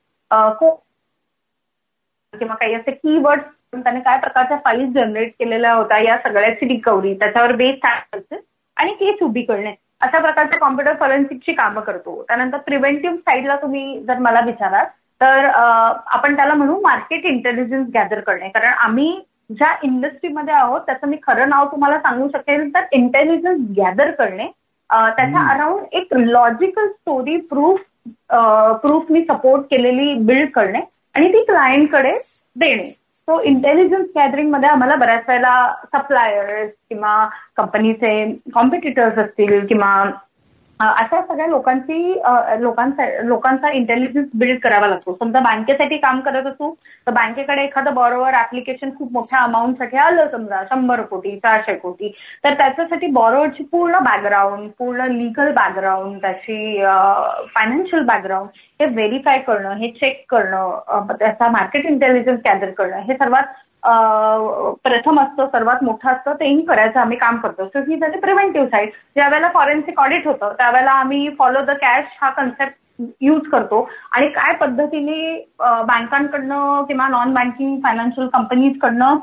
किंवा काही असे कीवर्ड त्याने काय प्रकारच्या फाईल्स जनरेट केलेल्या होत्या या सगळ्याची रिकव्हरी, त्याच्यावर बेस टाकायचं आणि केस उभी करणे, अशा प्रकारच्या कॉम्प्युटर फॉरेन्सिकची कामं करतो. त्यानंतर प्रिव्हेंटिव्ह साईडला तुम्ही जर मला विचाराल तर आपण त्याला म्हणू मार्केट इंटेलिजन्स गॅदर करणे. कारण आम्ही ज्या इंडस्ट्रीमध्ये आहोत त्याचं मी खरं नाव तुम्हाला सांगू शकेल तर इंटेलिजन्स गॅदर करणे, त्याच्या अराउंड एक लॉजिकल स्टोरी प्रूफनी सपोर्ट केलेली बिल्ड करणे आणि ती क्लायंटकडे देणे. सो इंटेलिजन्स गॅदरिंगमध्ये आम्हाला बऱ्याच वेळेला सप्लायर्स किंवा कंपनीचे कॉम्पिटिटर्स असतील किंवा अशा सगळ्या लोकांचा इंटेलिजन्स बिल्ड करावा लागतो. समजा बँकेसाठी काम करत असू तर बँकेकडे एखादं बॉरोवर ऍप्लिकेशन खूप मोठ्या अमाऊंटसाठी आलं, समजा 100 कोटी 400 कोटी, तर त्याच्यासाठी बॉरोवरची पूर्ण बॅकग्राऊंड, पूर्ण लिगल बॅकग्राऊंड, त्याची फायनान्शियल बॅकग्राऊंड हे व्हेरीफाय करणं, हे चेक करणं, त्याचा मार्केट इंटेलिजन्स गॅदर करणं हे सर्वात प्रथम असतं, सर्वात मोठं असतं, तेही करायचं आम्ही काम करतो. सो ही झाली प्रिव्हेंटिव्ह साईड. ज्यावेळेला फॉरेन्सिक ऑडिट होतं त्यावेळेला आम्ही फॉलो द कॅश हा कन्सेप्ट यूज करतो आणि काय पद्धतीने बँकांकडनं किंवा नॉन बँकिंग फायनान्शियल कंपनीजकडनं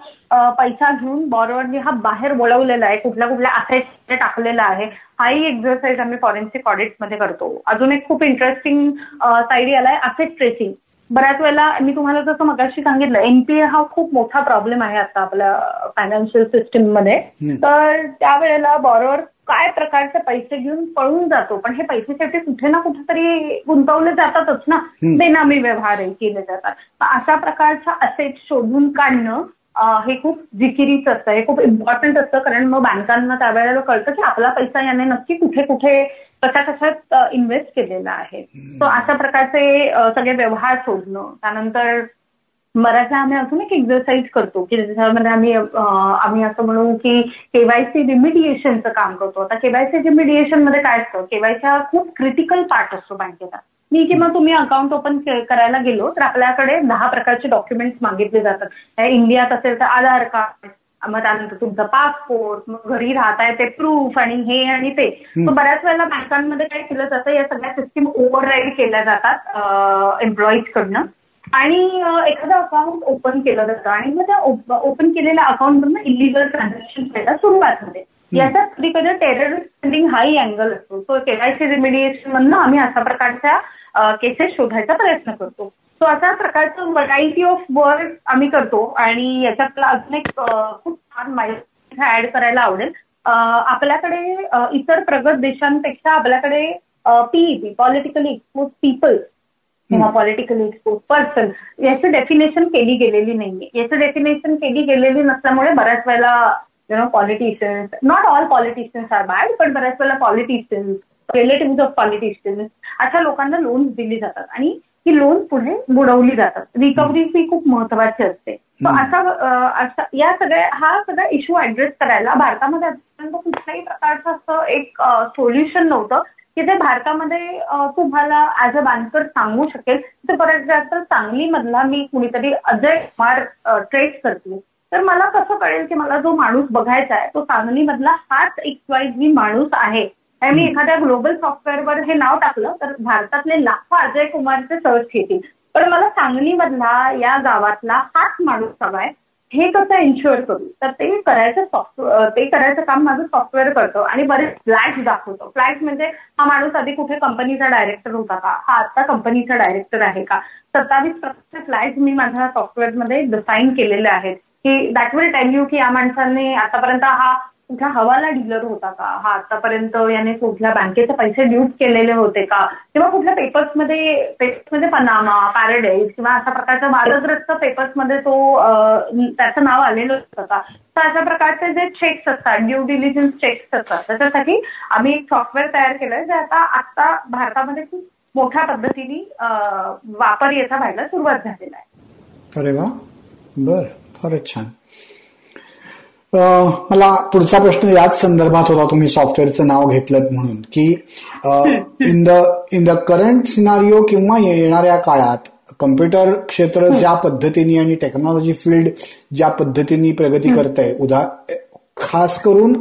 पैसा घेऊन बॉरोवरने हा बाहेर वळवलेला आहे, कुठल्या कुठल्या असेट्सने टाकलेला आहे, हाही एक्झरसाईज आम्ही फॉरेन्सिक ऑडिटमध्ये करतो. अजून एक खूप इंटरेस्टिंग साईड याला आहे असेट ट्रेसिंग. बऱ्याच वेळेला मी तुम्हाला जसं मगाशी सांगितलं एनपीए हा खूप मोठा प्रॉब्लेम आहे आता आपल्या फायनान्शियल सिस्टीममध्ये, तर त्यावेळेला बॉरोवर काय प्रकारचे पैसे घेऊन पळून जातो पण हे पैसे शेवटी कुठे ना कुठेतरी गुंतवले जातातच ना, बेनामी व्यवहारही केले जातात. अशा प्रकारच्या असेट शोधून काढणं हे खूप जिकिरीचं असतं, हे खूप इम्पॉर्टंट असतं. कारण मग बँकांना त्यावेळेला कळतं की आपला पैसा याने नक्की कुठे कुठे कशा कशात इन्व्हेस्ट केलेला आहे. सो अशा प्रकारचे सगळे व्यवहार शोधणं. त्यानंतर बऱ्याचदा आम्ही अजून एक एक्झरसाईज करतो की ज्याच्यामध्ये आम्ही असं म्हणू की केवायसी रिमिडिएशनचं काम करतो. आता केवायसी रिमिडिएशनमध्ये काय असतं, केवायसी हा खूप क्रिटिकल पार्ट असतो बँकेचा. मी जेव्हा तुम्ही अकाउंट ओपन करायला गेलो तर आपल्याकडे 10 प्रकारचे डॉक्युमेंट्स मागितले जातात. इंडियात असेल तर आधार कार्ड, मग त्यानंतर तुमचा पासपोर्ट, मग घरी राहताय ते प्रूफ आणि हे आणि ते. बऱ्याच वेळेला बँकांमध्ये काय केलं जातं, या सगळ्या सिस्टीम ओव्हरराईड केल्या जातात एम्प्लॉईज कडनं आणि एखादं अकाउंट ओपन केलं जातं आणि मग त्या ओपन केलेल्या अकाउंटवरून इलिगल ट्रान्झॅक्शन व्हायला सुरुवात होते. याचा कधी कधी टेररिस्ट फंडिंग हाही अँगल असतो. सो केवायसी रिमेडिएशन म्हणून आम्ही अशा प्रकारच्या केसेस शोधायचा प्रयत्न करतो. सो अशा प्रकारचं व्हरायटी ऑफ वर्क आम्ही करतो आणि याच्यातला अजून एक खूप छान माहिती ऍड करायला आवडेल. आपल्याकडे इतर प्रगत देशांपेक्षा आपल्याकडे पीईपी, पॉलिटिकली एक्सपोज पीपल किंवा पॉलिटिकली एक्सपोज पर्सन याचं डेफिनेशन केली गेलेली नाहीये. याचं डेफिनेशन केली गेलेली नसल्यामुळे बऱ्याच वेळेला politicians, not all politicians are bad, पण बऱ्याच वेळेला पॉलिटिशियन्स, रिलेटिव्ह ऑफ पॉलिटिशियन्स अशा लोकांना लोन्स दिली जातात आणि ही लोन पुढे बुडवली जातात. रिकव्हरी फी खूप महत्वाची असते. असा या सगळ्या हा सगळा इश्यू ऍड्रेस करायला भारतामध्ये अत्यंत कुठल्याही प्रकारचं असं एक सोल्युशन नव्हतं की ते भारतामध्ये तुम्हाला ऍज अ बँकर सांगू शकेल. तर बऱ्याच जास्त सांगलीमधला मी कुणीतरी अजय कुमार ट्रेस करते तर मला कसं कळेल की मला जो माणूस बघायचा आहे तो सांगलीमधला हाच XYZ माणूस आहे. आणि मी एखाद्या ग्लोबल सॉफ्टवेअरवर हे नाव टाकलं तर भारतातले लाखो अजय कुमारचे सर्च येतील, पण मला सांगलीमधला या गावातला हाच माणूस हवाय हे कसं इन्शुअर करू. तर ते करायचं काम माझं सॉफ्टवेअर करतं आणि बरेच फ्लॅग्स दाखवतो. फ्लॅग्स म्हणजे हा माणूस आधी कुठे कंपनीचा डायरेक्टर होता का, हा आता कंपनीचा डायरेक्टर आहे का. 27 प्रकारचे फ्लॅग्स मी माझ्या सॉफ्टवेअरमध्ये डिफाईन केलेले आहेत की दॅट विल टेल यू की या माणसाने आतापर्यंत हा कुठला हवाला डीलर होता का, हा आतापर्यंत याने कुठल्या बँकेचे पैसे ड्यूट केलेले होते का, किंवा कुठल्या पेपर्समध्ये पनामा, पॅराडाईज किंवा अशा प्रकारच्या वादग्रस्त पेपर्समध्ये तो त्याचं नाव आलेलं होतं का. तर अशा प्रकारचे जे चेक्स असतात, ड्यू डिलिजन्स चेक्स असतात, त्याच्यासाठी आम्ही एक सॉफ्टवेअर तयार केलंय जे आता भारतामध्ये खूप मोठ्या पद्धतीने वापर याचा व्हायला सुरुवात झालेला आहे. अरे वा, बर, फारच छान. मला पुढचा प्रश्न याच संदर्भात होता. तुम्ही सॉफ्टवेअरचं नाव घेतलं म्हणून की इन द करंट सिनारिओ किंवा येणाऱ्या काळात कम्प्युटर क्षेत्र ज्या पद्धतीने आणि टेक्नॉलॉजी फील्ड ज्या पद्धतीने प्रगती करतंय, खास करून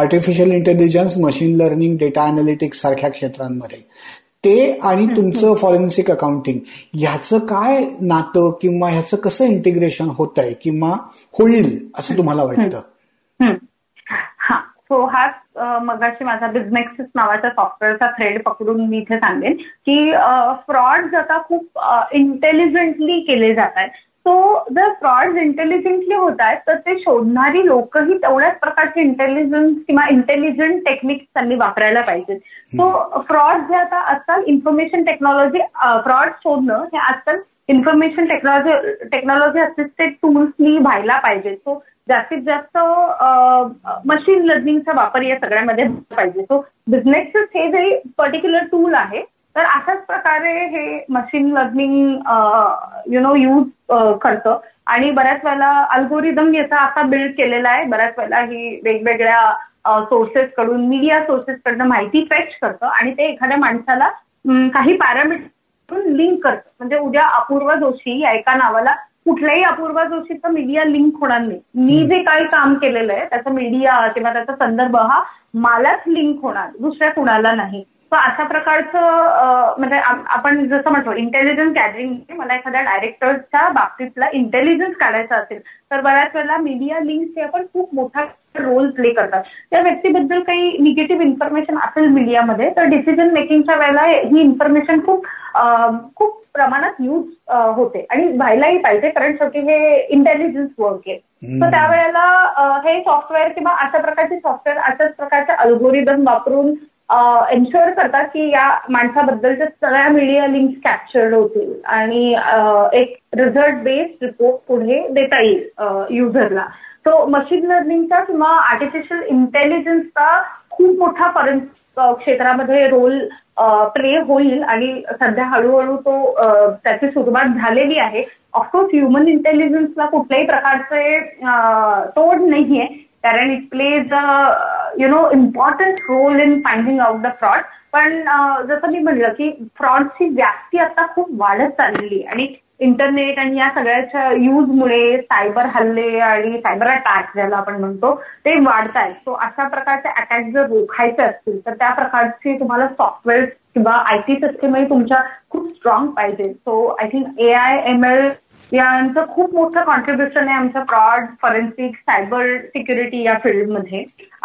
artificial intelligence, machine learning, data analytics सारख्या क्षेत्रांमध्ये, ते आणि तुमचं फॉरेन्सिक अकाउंटिंग ह्याचं काय नातं किंवा ह्याचं कसं इंटिग्रेशन होतंय किंवा होईल असं तुम्हाला वाटतं? हा, सो हाच मगाशी माझा बिझनेक्सिस नावाच्या सॉफ्टवेअरचा थ्रेड पकडून मी इथे सांगेन की फ्रॉड आता खूप इंटेलिजंटली केले जात आहेत. सो जर फ्रॉड इंटेलिजंटली होत आहेत तर ते शोधणारी लोकही तेवढ्याच प्रकारचे इंटेलिजन्स किंवा इंटेलिजंट टेक्निक्स त्यांनी वापरायला पाहिजेत. सो फ्रॉड जे आता आजकाल इन्फॉर्मेशन टेक्नॉलॉजी, फ्रॉड शोधणं हे आजकाल इन्फॉर्मेशन टेक्नॉलॉजी असिस्टेड टूल्सनी व्हायला पाहिजे. सो जास्तीत जास्त मशीन लर्निंगचा वापर या सगळ्यामध्ये पाहिजे. सो बिझनेसचं हे जे पर्टिक्युलर टूल आहे तर अशाच प्रकारे हे मशीन लर्निंग यूज करतं आणि बऱ्याच वेळेला अल्गोरिदम याचा असा बिल्ड केलेला आहे. बऱ्याच वेळेला ही वेगवेगळ्या सोर्सेसकडून, मीडिया सोर्सेसकडनं माहिती फेच करतं आणि ते एखाद्या माणसाला काही पॅरामीटर्सकडून लिंक करतं. म्हणजे उद्या अपूर्वा जोशी या एका नावाला कुठल्याही अपूर्वा जोशीचा मीडिया लिंक होणार नाही. मी जे काही काम केलेलं आहे त्याचा मीडिया किंवा त्याचा संदर्भ हा मलाच लिंक होणार, दुसऱ्या कुणाला नाही. अशा प्रकारचं म्हणजे आपण जसं म्हणतो इंटेलिजन्स गॅदरिंग, मला एखाद्या डायरेक्टरच्या बाबतीतला इंटेलिजन्स काढायचा असेल तर बऱ्याच वेळेला मीडिया लिंक्सचे आपण खूप मोठा रोल प्ले करतात. त्या व्यक्तीबद्दल काही निगेटिव्ह इन्फॉर्मेशन असेल मीडियामध्ये तर डिसिजन मेकिंगच्या वेळेला ही इन्फॉर्मेशन खूप खूप प्रमाणात यूज होते आणि व्हायलाही पाहिजे, कारण शेवटी हे इंटेलिजन्स वर्क आहे. तर त्यावेळेला हे सॉफ्टवेअर किंवा अशा प्रकारचे सॉफ्टवेअर अशाच प्रकारचे अल्गोरिदम वापरून एन्श्युअर करतात की या माणसाबद्दलच्या सगळ्या मीडिया लिंक्स कॅप्चर्ड होतील आणि एक रिझल्ट बेस्ड रिपोर्ट पुढे देता येईल युजरला. तो मशीन लर्निंगचा किंवा आर्टिफिशियल इंटेलिजन्सचा खूप मोठा फॉरेन्सिक क्षेत्रामध्ये रोल प्ले होईल आणि सध्या हळूहळू तो त्याची सुरुवात झालेली आहे. ऑफकोर्स ह्युमन इंटेलिजन्सला कुठल्याही प्रकारचे तोड नाहीये, कारण it plays important role in finding out the fraud. पण जसं मी म्हणलं की फ्रॉडची व्याप्ती आता खूप वाढत चाललेली आणि इंटरनेट आणि या सगळ्याच्या यूजमुळे सायबर हल्ले आणि सायबर अटॅक ज्याला आपण म्हणतो ते वाढत आहेत. सो अशा प्रकारचे अटॅक जर रोखायचे असतील तर त्या प्रकारची तुम्हाला सॉफ्टवेअर किंवा आयटी सिस्टमही तुमच्या खूप स्ट्रॉंग पाहिजे. So I think AI ML यांचं खूप मोठं कॉन्ट्रीब्युशन आहे आमच्या फ्रॉड, फॉरेन्सिक, सायबर सिक्युरिटी या फील्डमध्ये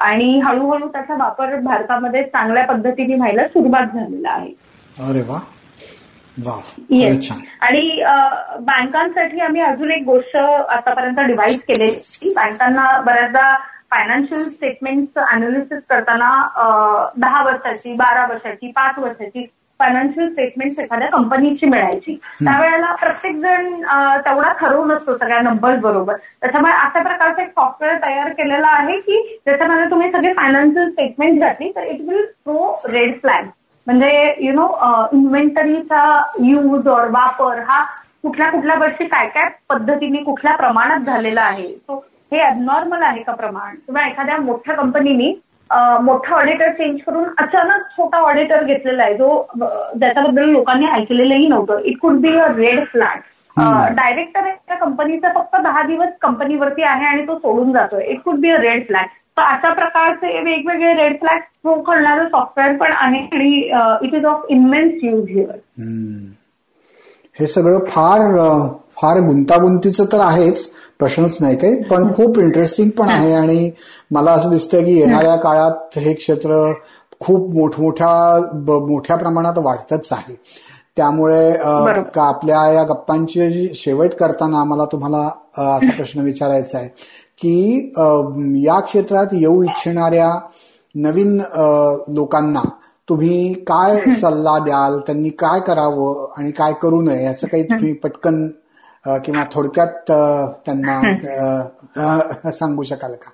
आणि हळूहळू त्याचा वापर भारतामध्ये चांगल्या पद्धतीने व्हायला सुरुवात झालेला आहे. अरे वा वा. येस. आणि बँकांसाठी आम्ही अजून एक गोष्ट आतापर्यंत डिव्हाइड केले की बँकांना बऱ्याचदा फायनान्शियल स्टेटमेंट अनालिसिस करताना 10 वर्षाची, 12 वर्षाची, 5 वर्षाची फायनान्शियल स्टेटमेंट एखाद्या कंपनीची मिळायची. त्यावेळेला प्रत्येक जण तेवढा ठरवून असतो सगळ्या नंबर्स बरोबर. त्याच्यामुळे अशा प्रकारचं एक सॉफ्टवेअर तयार केलेलं आहे की ज्याच्यामध्ये तुम्ही सगळे फायनान्शियल स्टेटमेंट घातली तर it will throw red flag. म्हणजे इन्व्हेंटरीचा यूज और वापर हा कुठल्या कुठल्या वर्षी काय काय पद्धतीने कुठल्या प्रमाणात झालेला आहे. सो हे अबनॉर्मल आहे का प्रमाण किंवा एखाद्या मोठ्या कंपनीने मोठा ऑडिटर चेंज करून अचानक छोटा ऑडिटर घेतलेला आहे जो ज्याच्याबद्दल लोकांनी ऐकलेलंही नव्हतं. It could be a red flag. Director त्या कंपनीचा फक्त 10 दिवस कंपनीवरती आहे आणि तो सोडून जातोय. It could be a red flag. तर अशा प्रकारचे वेगवेगळे रेड फ्लॅग थ्रो करणारं सॉफ्टवेअर पण आहे आणि it is of immense use here. हे सगळं फार फार गुंतागुंतीचं तर आहेच, प्रश्नच नाही काही, पण खूप इंटरेस्टिंग पण आहे आणि मला असं दिसतंय की येणाऱ्या काळात हे क्षेत्र खूप मोठ्या प्रमाणात वाढतच आहे. त्यामुळे आपल्या या गप्पांची शेवट करताना आम्हाला तुम्हाला असा प्रश्न विचारायचा आहे की या क्षेत्रात येऊ इच्छिणाऱ्या नवीन लोकांना तुम्ही काय सल्ला द्याल, त्यांनी काय करावं आणि काय करू नये याचं काही तुम्ही पटकन किंवा थोडक्यात त्यांना सांगू शकाल का?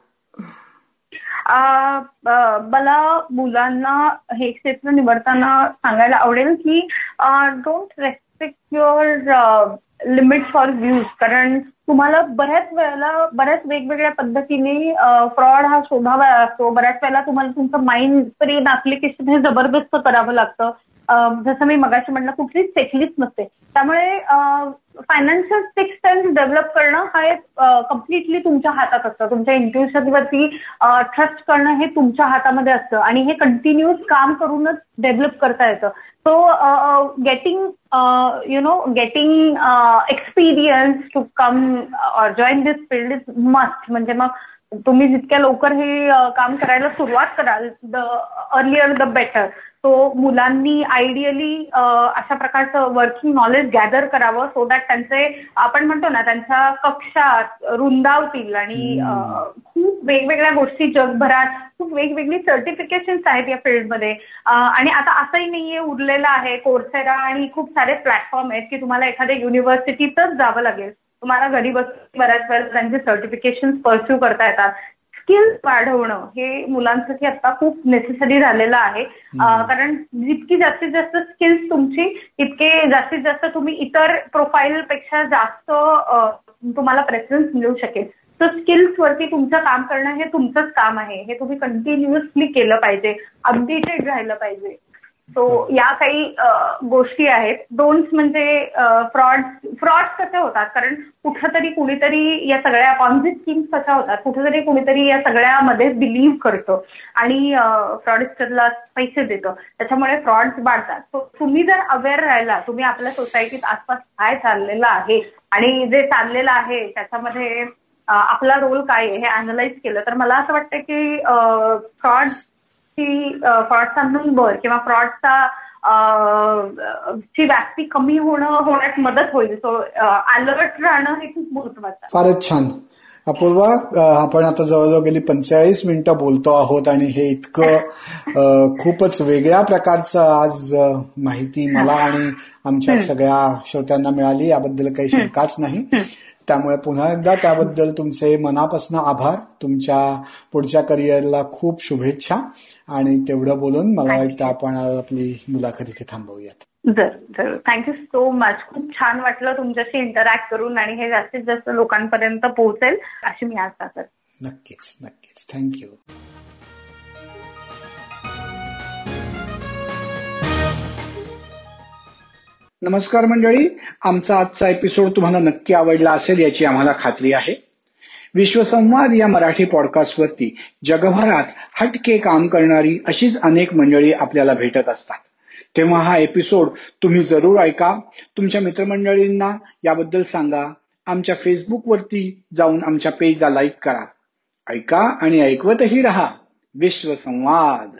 मला मुलांना हे क्षेत्र निवडताना सांगायला आवडेल की don't respect your limits for views. कारण तुम्हाला बऱ्याच वेळेला बऱ्याच वेगवेगळ्या पद्धतीने फ्रॉड हा शोधावा लागतो. बऱ्याच वेळेला तुम्हाला तुमचं माइंड स्प्रेन ऍप्लिकेशन हे जबरदस्त करावं लागतं. जसं मी मगाशी म्हटलं कुठलीच चेकलिस्ट नसते. त्यामुळे फायनान्शियल सिक्स्थ सेन्स डेव्हलप करणं हा एक कम्प्लिटली तुमच्या हातात असतं. तुमच्या इंट्युशनवरती ट्रस्ट करणं हे तुमच्या हातामध्ये असतं आणि हे कंटिन्युअस काम करूनच डेव्हलप करता येतं. So getting experience to come or join this field is must. म्हणजे मग तुम्ही जितक्या लवकर हे काम करायला सुरुवात कराल the earlier the better. So मुलांनी आयडियली अशा प्रकारचं वर्किंग नॉलेज गॅदर करावं सो दॅट त्यांचे आपण म्हणतो ना त्यांच्या कक्षा रुंदावतील आणि खूप वेगवेगळ्या गोष्टी जगभरात खूप वेगवेगळी सर्टिफिकेशन्स आहेत या फील्डमध्ये. आणि आता असंही नाहीये उरलेलं आहे कोर्सेरा आणि खूप सारे प्लॅटफॉर्म आहेत की तुम्हाला एखाद्या युनिव्हर्सिटीतच जावं लागेल. तुम्हाला घरी बसून बऱ्याच वेळेला त्यांचे सर्टिफिकेशन परस्यू करता येतात. स्किल्स वाढवणं हे मुलांसाठी आता खूप नेसेसरी झालेलं आहे. कारण जितकी जास्तीत जास्त स्किल्स तुमची तितके जास्तीत जास्त तुम्ही इतर प्रोफाईलपेक्षा जास्त तुम्हाला प्रेफरन्स मिळू शकेल. तर स्किल्सवरती तुमचं काम करणं हे तुमचंच काम आहे. हे तुम्ही कंटिन्युअसली केलं पाहिजे, अपडेटेड राहिलं पाहिजे. सो या काही गोष्टी आहेत डोंट्स. म्हणजे फ्रॉड कसे होतात कारण कुठंतरी कुणीतरी या सगळ्या पॉन्झी स्कीम्स कशा होतात कुठेतरी कुणीतरी या सगळ्यामध्ये बिलीव्ह करतो आणि फ्रॉडस्टरला पैसे देतो. त्याच्यामुळे फ्रॉड्स वाढतात. सो तुम्ही जर अवेअर राहिला, तुम्ही आपल्या सोसायटीत आसपास काय चाललेलं आहे आणि जे चाललेलं आहे त्याच्यामध्ये आपला रोल काय आहे हे अनालाइज केलं तर मला असं वाटतं की फ्रॉडचा नंबर किंवा फ्रॉडची व्याप्ती कमी होण्यास मदत होईल. सो अलर्ट राहणं हे खूप महत्वाचं. फारच छान अपूर्वा. आपण आता जवळजवळ गेली 45 मिनिटं बोलतो आहोत आणि हे इतकं खूपच वेगळ्या प्रकारचं आज माहिती मला आणि आमच्या सगळ्या श्रोत्यांना मिळाली याबद्दल काही शंकाच नाही. त्यामुळे पुन्हा एकदा त्याबद्दल तुमचे मनापासून आभार. तुमच्या पुढच्या करिअरला खूप शुभेच्छा. आणि तेवढं बोलून मला वाटतं आपण आपली मुलाखत इथे थांबवूयात. जरूर. Thank you so much. खूप छान वाटलं तुमच्याशी इंटरॅक्ट करून आणि हे जास्तीत जास्त लोकांपर्यंत पोहोचेल अशी मी आशा करते. नक्कीच नक्कीच. थँक्यू. नमस्कार मंडळी, आमचा आजचा एपिसोड तुम्हाला नक्की आवडला असेल याची आम्हाला खात्री आहे. विश्वसंवाद या मराठी पॉडकास्टवरती जगभरात हटके काम करणारी अशीच अनेक मंडळी आपल्याला भेटत असतात, तेव्हा हा एपिसोड तुम्ही जरूर ऐका. तुमच्या मित्रमंडळींना याबद्दल सांगा. आमच्या फेसबुकवरती जाऊन आमच्या पेजला लाईक करा. ऐका आणि ऐकवतही रहा. विश्वसंवाद.